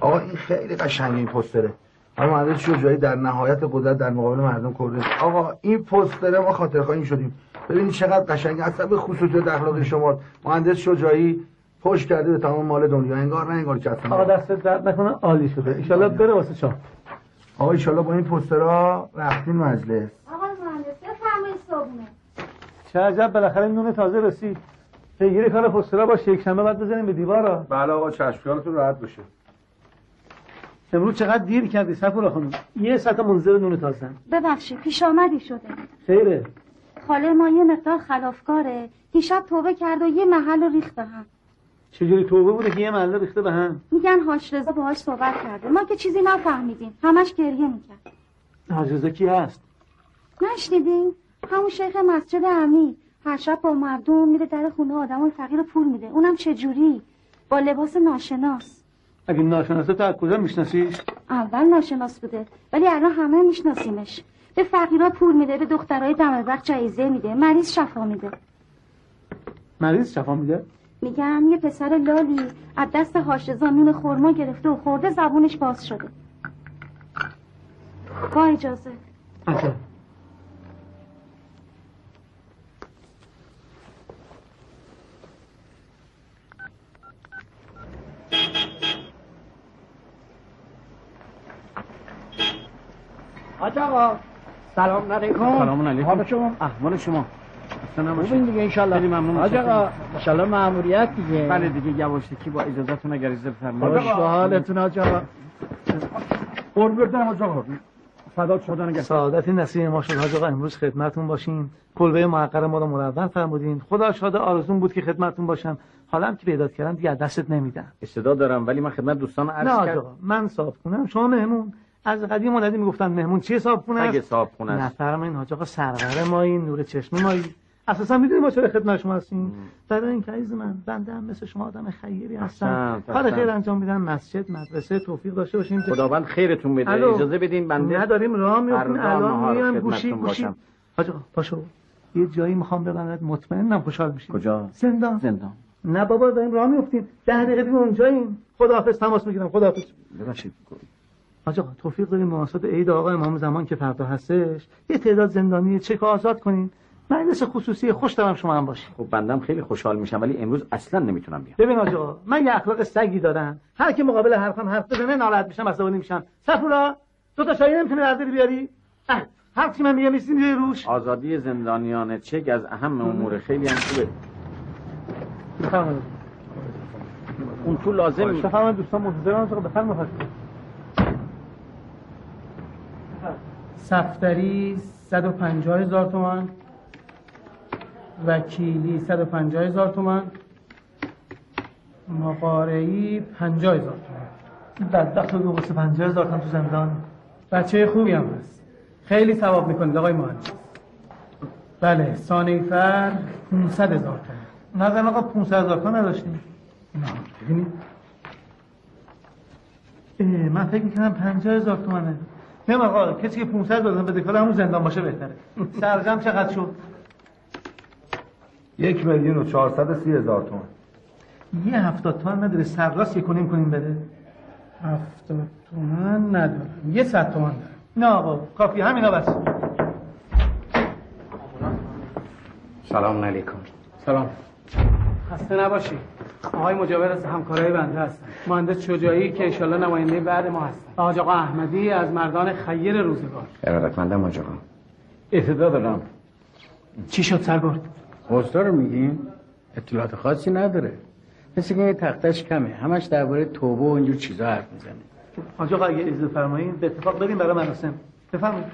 آقا این خیلی قشنگه این پوستره. آقا مهندس شجاعی در نهایت قدرت در مقابل مردم کرده. آقا این پوستره ما خاطرخواهی شدیم. ببینید چقدر قشنگه. اصلا به خصوصیت اخلاقی شما مهندس شجاعی خوش کرده به تمام مال دنیا. انگار نه انگار کسیم آقا دستت درد نکنه عالی شده. ان شاءالله بره واسه چاپ. آقا ان شاءالله با این پوسترها رفتین مجلس. آقا مهندس بفرمایید صبحونه. چه عجب بالاخره نون تازه رسید. پیگیری کار پوسترها باشه یک شنبه بعد بزنیم به دیوارا. بله آقا چشمتون راحت بشه. امروز چقدر دیر کردی صفورا خانم. یه ساعت منتظر نون تازه. ببخشید پیش آمدی شده. خیره. خاله ما یه مقدار خلافکاره. دیشب توبه کرد و یه محلو ریخت به هم. چجوری توبه بوده که یه مله ریخته به هم؟ میگن هاش رضا باهاش صحبت کرده. ما که چیزی نفهمیدیم. همش گریه میکرد. هاش رضا کی هست؟ نشنیدین؟ همون شیخ مسجد امیر. هر شب با مردم میره در خونه آدمای فقیر پول میده. اونم چجوری؟ با لباس ناشناس. اگه ناشناسه تو از کجا میشناسیش؟ اول ناشناس بوده ولی الان همه میشناسیمش. به فقیرا پول میده، به دخترای دمبخت جایزه میده، مریض شفا میده. مریض شفا میده؟ میگم یه پسر لالی از دست هاشزا نون خورما گرفته و خورده زبونش باز شده. با اجازه آخه. آج آقا سلام علیکم. سلام علیکم. حال شما؟ احوال شما؟ ببین دیگه انشالله خیلی ممنون. آج آقا انشالله ماموریت دیگه. بله دیگه یواشکی با اجازهتون اگر اجازه بفرمایید. خوش به حالتون آج آقا. قربونت برم آج آقا. فدات شدن گه. سعادت نصیب ما شد آج آقا امروز خدمتتون باشیم. کلبه معقر ما رو مرور فرمودین. خدا شاده آرزوم بود که خدمتتون باشم. حالا هم که پیدا کردم دیگه دستت نمیدم. استدا دارم ولی من خدمت دوستان عرض کردم. نه آج آقا من صاحب خونم شما مهمون. از قدیم مولدی میگفتن مهمون چیه صاحبخونه است؟ اگه صاحبخونه است نفرمایین حاج آقا سرور ما این نور چشم ما اساسا میدونیم ما چه خدمت شما هستیم. در این کیز من بنده هم مثل شما آدم خیری هستم. کار خیر انجام میدم مسجد مدرسه توفیق داشته باشیم. خداوند خیرتون بده. اجازه بدین بنده نداریم راه میافتیم الان میام گوشی حاج آقا پاشو یه جایی میخوام ببرمت مطمئنم خوشحال میشید. کجا؟ زندان. نه بابا داریم راه میافتیم 10 دقیقه دیگه اونجاییم. خداحافظ تماس میگیرم. خداحافظ. ببخشید آج آقا توفیق داریم مناسبت عید آقا امام زمان که فردا هستش یه تعداد زندانی چک آزاد کنین مجلس خصوصی خوش دارم شما هم باشین. خب بندم خیلی خوشحال میشم ولی امروز اصلا نمیتونم بیام. ببین آج آقا من یه اخلاق سگی دارم هر کی مقابل حرفم حرف بزنه ناراحت میشم عصبانی میشم. صفورا دو تا شایی نمیتونی برداری بیاری؟ هر چی من میگم میزنی روش. آزادی زندانیان چک از اهم امور خیلی هم خوبه. بفرمایید. اون تو لازم میفهمن دوستان منتظرن آقا بفرمایید. صفدری 150,000 تومان، وکیلی 150,000 تومان، مقارعی 50,000 تومان. بدبخت رو بوسه 50,000 تومان تو زندان. بچه خوبی هم هست. خیلی ثواب میکنید آقای مهندس. بله، ثانیفر 500,000 تومان. نظر آقا 500,000 تومان نداشتیم. نه، ببینید. من فکر می‌کردم 50,000 تومانه. نه آقا کسی که 500 دادن بده کار همون زندان باشه بهتره. سرجم چقدر شد؟ 1,430,000 تومان. 70 تومان نداره سرراست 1.5 کنیم بده. 70 تومان نداره 100 تومان داره. نه آقا کافی همینا بس. سلام علیکم. سلام. خسته نباشی. آقای مجاور از همکارای بنده هستن. مهندس شجاعی که ان شاءالله نماینده بعد ما هستن. حاج آقا احمدی از مردان خیر روزگار. ارادتمندم حاج آقا. اعتدا دارم. چی شد سرگرد؟ حوزه رو میگین؟ اطلاعات خاصی نداره. مثل که تختش کمه. همش درباره توبه و اینجور چیزا حرف میزنه. حاج آقا اگه اجازه فرمایید به اتفاق بریم برای مراسم. بفرمایید.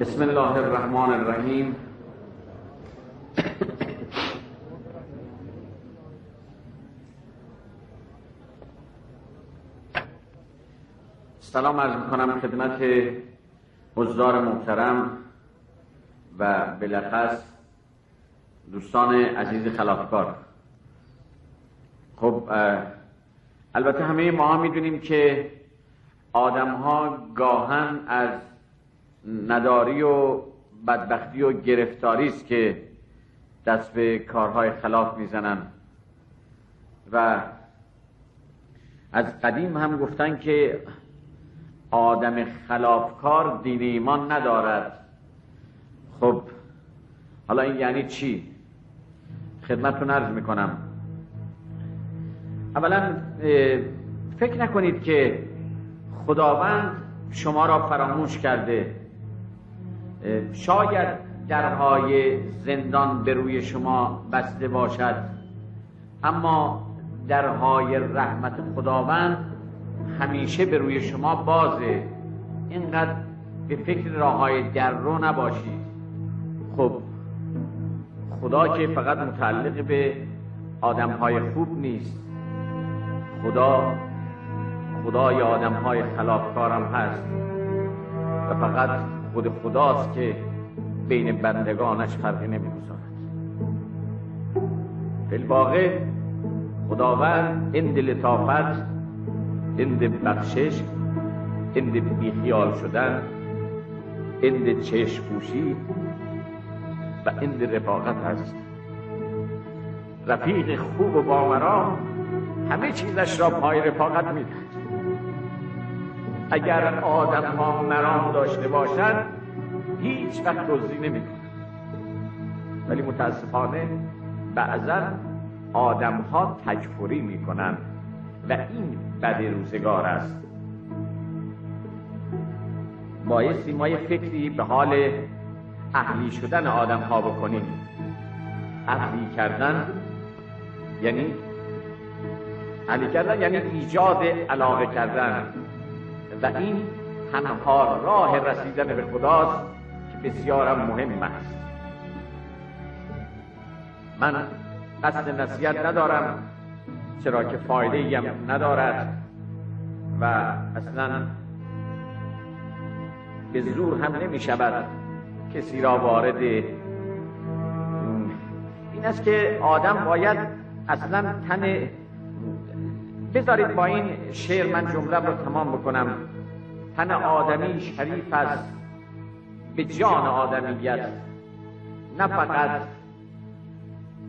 بسم الله الرحمن الرحیم. سلام عرض می‌کنم خدمت حضار محترم و بلخص دوستان عزیز خلافکار. خب البته همه ما میدونیم که آدم‌ها گاهن از نداری و بدبختی و گرفتاری است که دست به کارهای خلاف میزنن و از قدیم هم گفتن که آدم خلافکار دین ایمان ندارد. خب حالا این یعنی چی؟ خدمتتون عرض میکنم. اولا فکر نکنید که خداوند شما را فراموش کرده. شاید درهای زندان به روی شما بسته باشد، اما درهای رحمت خداوند همیشه به روی شما بازه. اینقدر به فکر راههای در رو نباشید. خب خدا که فقط متعلق به آدمهای خوب نیست، خدای آدمهای خلافکارم هست و فقط خود خداست که بین بندگانش فرقی نمی‌گذارد. فی الواقع خداوند اند لطافت، اند بخشش، اند بیخیال شدن، اند چشم پوشی و اند رفاقت هست. رفیق خوب و بامرام همه چیزش را پای رفاقت میدهد. اگر آدم ها مرام داشته باشند هیچ وقت دزدی نمیکنند، ولی متاسفانه بعضا آدم ها تکفری میکنند و این بد روزگار است. بایستی ما یه فکری به حال اهلی شدن آدم ها بکنیم. اهلی کردن یعنی ایجاد علاقه کردن و این تنها راه رسیدن به خداست که بسیارم مهم است. من قصد نصیحت ندارم، چرا که فایده ای هم ندارد و اصلا به زور هم نمی شود کسی را وارد این است که آدم باید اصلا بذارید با این شعر من جمله رو تمام بکنم. تن آدمی شریف است به جان آدمیت، نه فقط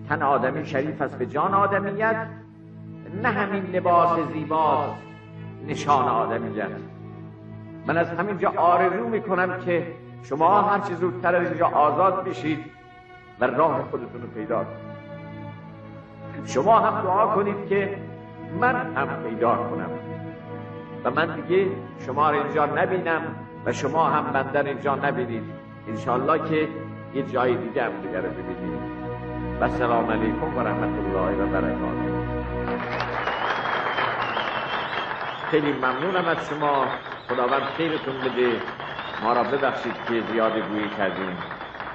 تن آدمی شریف است به جان آدمیت، نه همین لباس زیباست نشان آدمیت. من از همینجا آرزو میکنم که شما هر چه زودتر از اینجا آزاد بشید و راه خودتون رو پیدا کنید. شما هم دعا کنید که من هم پیدا کنم و من دیگه شما رو اینجا نبینم و شما هم من در اینجا نبینید. انشالله که یه جای دیگه هم دیگه رو ببینید. و سلام علیکم و رحمت الله و برکاته. خیلی ممنونم از شما. خداوند خیرتون بده. ما را ببخشید که زیاد گویی کردیم.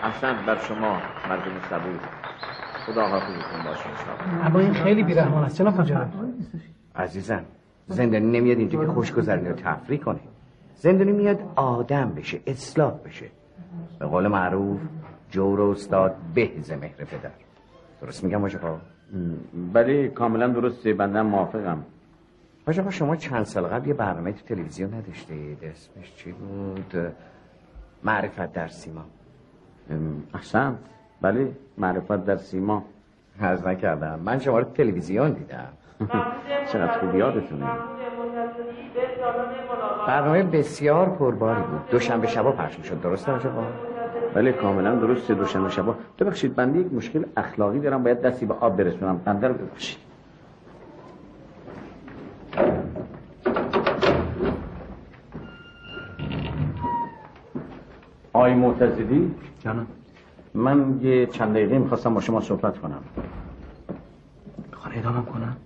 احسن بر شما مردم صبور. خدا حافظتون باشه انشاءالله. اما این خیلی بی‌رحمانه است جناب جان. عزیزم زندانی نمیاد اینجا که خوشگذرونی و تفریح کنه. زندانی میاد آدم بشه، اصلاح بشه. به قول معروف جور استاد به ز مهر پدر. درست میگم آقا؟ بله کاملا درسته، بنده موافقم. آقا شما چند سال قبل یه برنامه تو تلویزیون نداشتید؟ اسمش چی بود؟ معرفت در سیما. احسنت. بله معرفت در سیما. حرز نکردم من شما رو تلویزیون دیدم. چقدر خوب یادتونه. برنامه بسیار پرباری بود. دوشنبه شبا پخش میشد، درسته آقا؟ بله کاملا درسته، دوشنبه شبا. ببخشید بنده یک مشکل اخلاقی دارم، باید دستی به آب برسونم. بنده رو ببخشید. آقای معتزدی جانم، من یه چند دقیقه میخواستم با شما صحبت کنم. خواهر ادامم کنم؟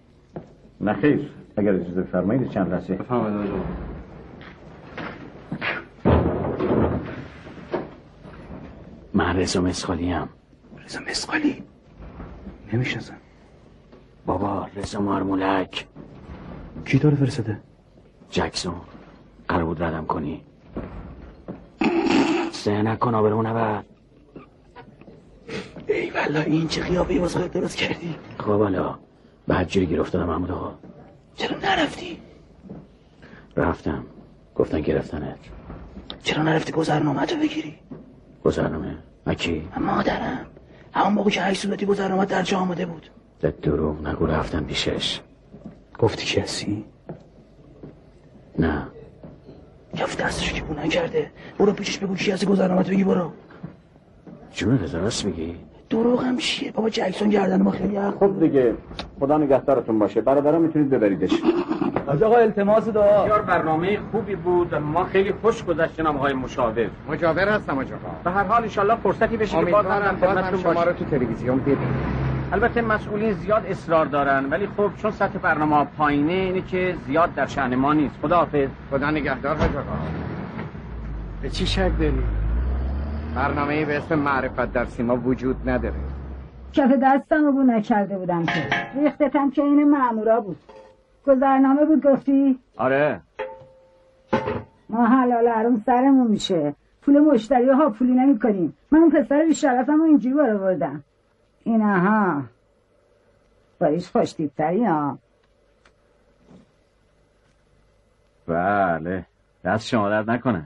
نه خیر، اگر اجازه بفرمایید چند لحظه. بفرمایید. من رضا مثقالی ام. رضا مثقالی؟ نمیشناسم. بابا رضا مارمولک. کی داره فرستاده؟ جکسون. قرار بود ردم کنی. سه نکن آبرمون نبرد. ای والله این چه خیابی واسه درست کردی. خب حالا بعد جوری گیر افتادم محمود آقا. چرا نرفتی؟ رفتم، گفتن گرفتنت. چرا نرفتی گذرنامه‌تو بگیری؟ گذرنامه؟ اکی؟ مادرم، همون موقع که 8 ساعتی گذرنامه در جا آمده بود. دروغ نگو، رفتم پیشش. گفتی کسی؟ نه. کف دستش که بونه کرده. برو پیشش بگو کی از گذرنامه‌تو بگی برو. چون راست میگی؟ دروغ هم چیه؟ بابا جکسون گردن ما خیلی هم. خب دیگه، خدا نگهدارتون باشه. برادرام میتونید ببریدش. از آقا التماس دارم. یار برنامه خوبی بود. ما خیلی خوش گذشتیم آقای مشاور. مشاور هستم آقا. به هر حال ان شاءالله فرصتی بشه که باز هم خدمتتون ما رو تو تلویزیون ببینیم. البته مسئولین زیاد اصرار دارن، ولی خب چون سطح برنامه پایینه اینه که زیاد در شأن ما نیست. خداحافظ. خدا نگهدار حاج آقا. به چی شک داری؟ برنامه‌ای به اسم معرفت در سیما وجود نداره. کف دستم رو نکرده بودم که ریختتم که این مامورا بود. گذرنامه بود گفتی؟ آره. ما حلال حرام سرمون میشه. پول مشتری‌ها پولی نمی‌کنیم. من اون پسر بی شرفمو اینجوری وارد آوردم. اینا ها بایش خوش دیدتری ها. بله دست شما درد نکنه.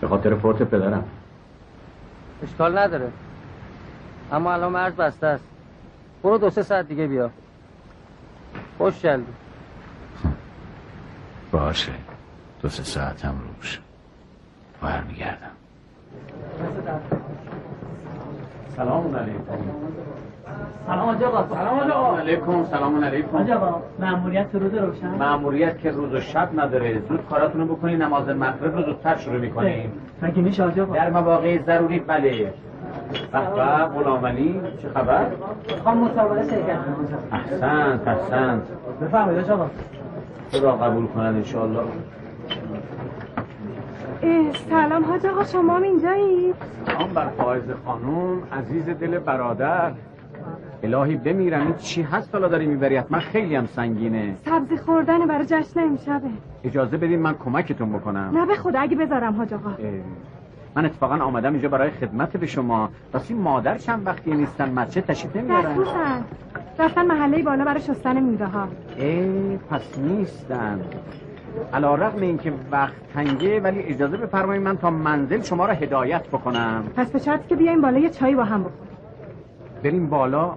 به خاطر فورت پدرم. اشکال نداره، اما الان مرز بسته است. برو 2-3 ساعت دیگه بیا. خوش جلدی. باشه 2-3 ساعت هم روش بایر میگردم. سلام علیکم. سلام آجابا. سلام علیکم. سلام علیکم آجابا. مأموریت روز روشن؟ مأموریت که روز و شب نداره. زود کاراتونو بکنی، نماز مغرب رو زودتر شروع میکنیم. مگه میشه آجابا؟ در مواقع ضروری بله. بخبه غلامعلی چه خبر؟ خانم مصاحبه شرکت. احسنت احسنت. بفرمایید آجابا. خدا قبول کنن انشاءالله. سلام حاج آقا، شما هم اینجایید؟ سلام بر فائزه خانم عزیز دل برادر. الهی بمیرم این چی هست حالا داری میبری؟ حتما خیلی هم سنگینه. سبزی خوردن برای جشن امشبه. اجازه بدین من کمکتون بکنم. نه به خدا اگه بذارم حاج آقا. من اتفاقا آمدم اینجا برای خدمت به شما. راستی مادر چند وقتی نیستن، مچه تشریف نمیارن. خصوصا رفتن محله بالا برای شستن میوه ها. پس نیستن. علی‌رغم اینکه وقت تنگه ولی اجازه بفرمایید من تا منزل شما را هدایت بکنم. پس به شرطی که بیایم بالا یه چایی با هم بخوریم. بریم بالا.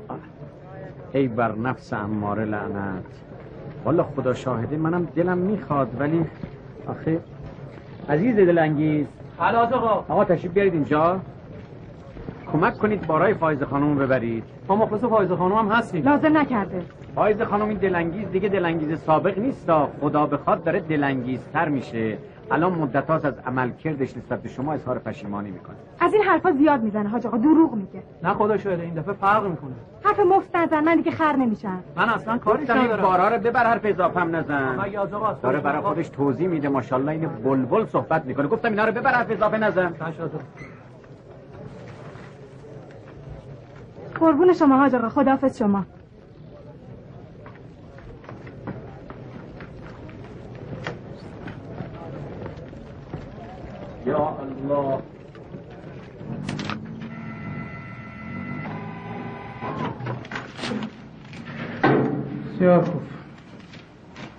ای بر نفس اماره لعنت. والا خدا شاهده منم دلم میخواد ولی آخه عزیز دلانگیز. خلاص آقا. آقا تشریف بیارید اینجا. کمک کنید برای فایزه خانم ببرید. ما مخلص فایزه خانم هم هستیم. لازم نکرده. فایزه خانم این دلانگیز دیگه دلانگیز سابق نیست. خدا بخواد داره دلانگیزتر میشه. الان مدت هاست از عملکردش نسبت به شما اظهار پشیمانی میکنه. از این حرفا زیاد میزنه حاج آقا، دروغ میگه. نه خدا شاهده این دفعه فرق میکنه. حرف مفت نزن، من دیگه خر نمیشم. من اصلا کارش ندارم. این بارا رو ببر حرف اضافه‌ام نزن. داره برای خودش توضیح میده ماشاءالله این بلبل صحبت میکنه. گفتم اینا رو ببر حرف اضافه نزن. قربون شما حاج آقا، خداحافظ شما. یا الله. بسیار خوب.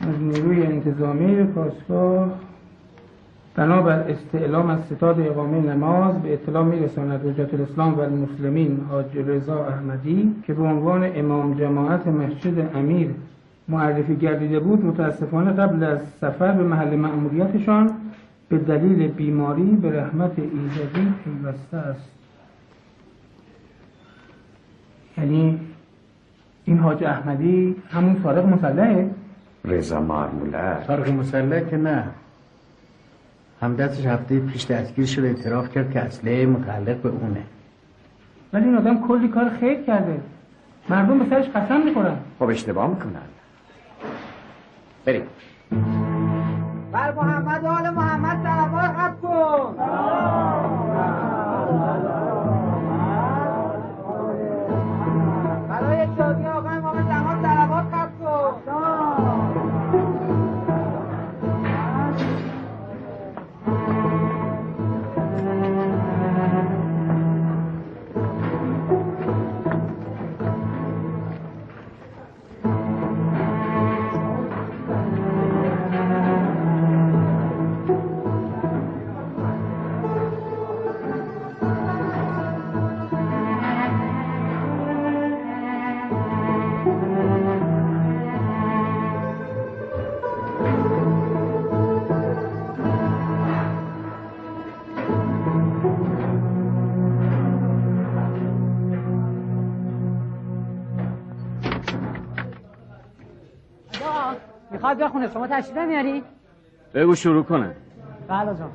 از نیروی انتظامی پاسگاه بنابر استعلام از ستاد اقامه نماز به اطلاع می‌رساند حجت الاسلام و المسلمین حاج رضا احمدی که به عنوان امام جماعت مسجد امیر معرفی گردیده بود متاسفانه قبل از سفر به محل مأموریتشان به دلیل بیماری به رحمت ایزدی پیوسته است. یعنی این حاج احمدی همون فارغ مسلحه؟ رضا مارمولک فارغ مسلح که نه. همدستش هفته پیش دستگیر شده، اعتراف کرد که اصله متعلق به اونه. ولی این آدم کلی کار خیر کرده، مردم به سرش قسم میخورن. خب اشتباه میکنن. بریم. بر محمد و آل محمد صلوات خط کن. برای شادی آقای امام زمان صلوات خط کن. شجاع میخواد بخونه، شما تشریف میاری؟ بگو شروع کنه. بله جان.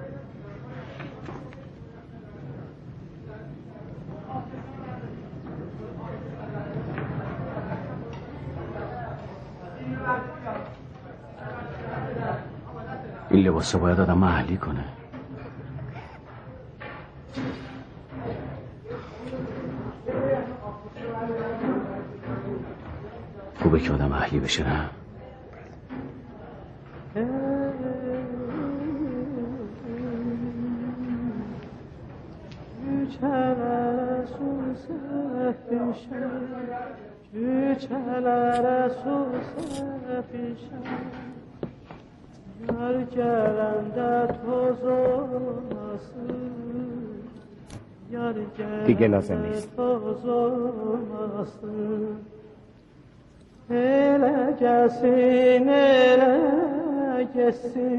این لباسه باید آدم اهلی کنه. خوبه که آدم اهلی بشه نه؟ یار کلنده توزو ماست، دیگه لازم نیست. هر کسی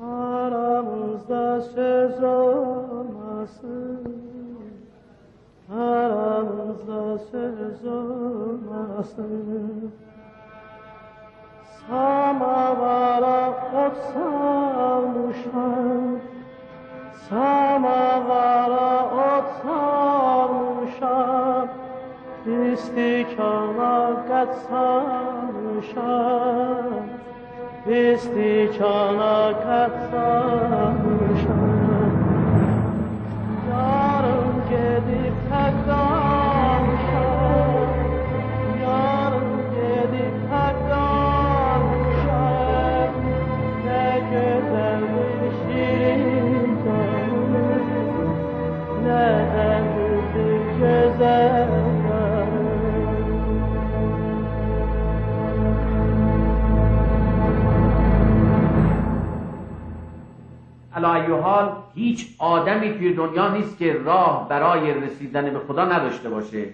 آرامزده سزام است، آرامزده سزام است. ساموارا خود ساموشان، ساموارا خود ساموشان، استیکانا قد ساموشان، استیکانا قد ساموشان. علی‌ای‌حال هیچ آدمی توی دنیا نیست که راه برای رسیدن به خدا نداشته باشه.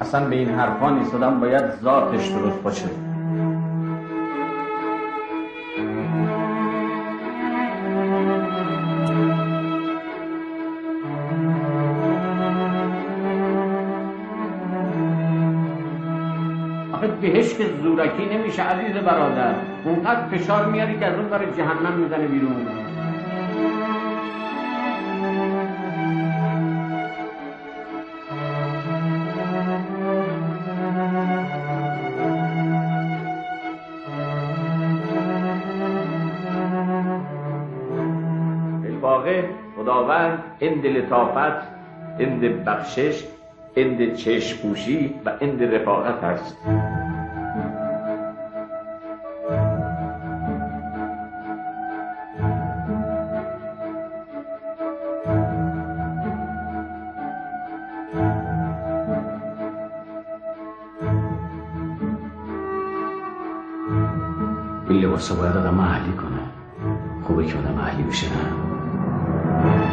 اصلا به این حرفا نیست، آدم باید ذاتش درست باشه. آخه بهش که زورکی نمیشه عزیز برادر، اونقدر فشار میاری که از اون برای جهنم میزنه بیرون. اند لطافت، اند بخشش، اند چشم‌پوشی و اند رفاقت است. این لباسا باید آدم اهلی کنه. خوبه که آدم اهلی بشه نه؟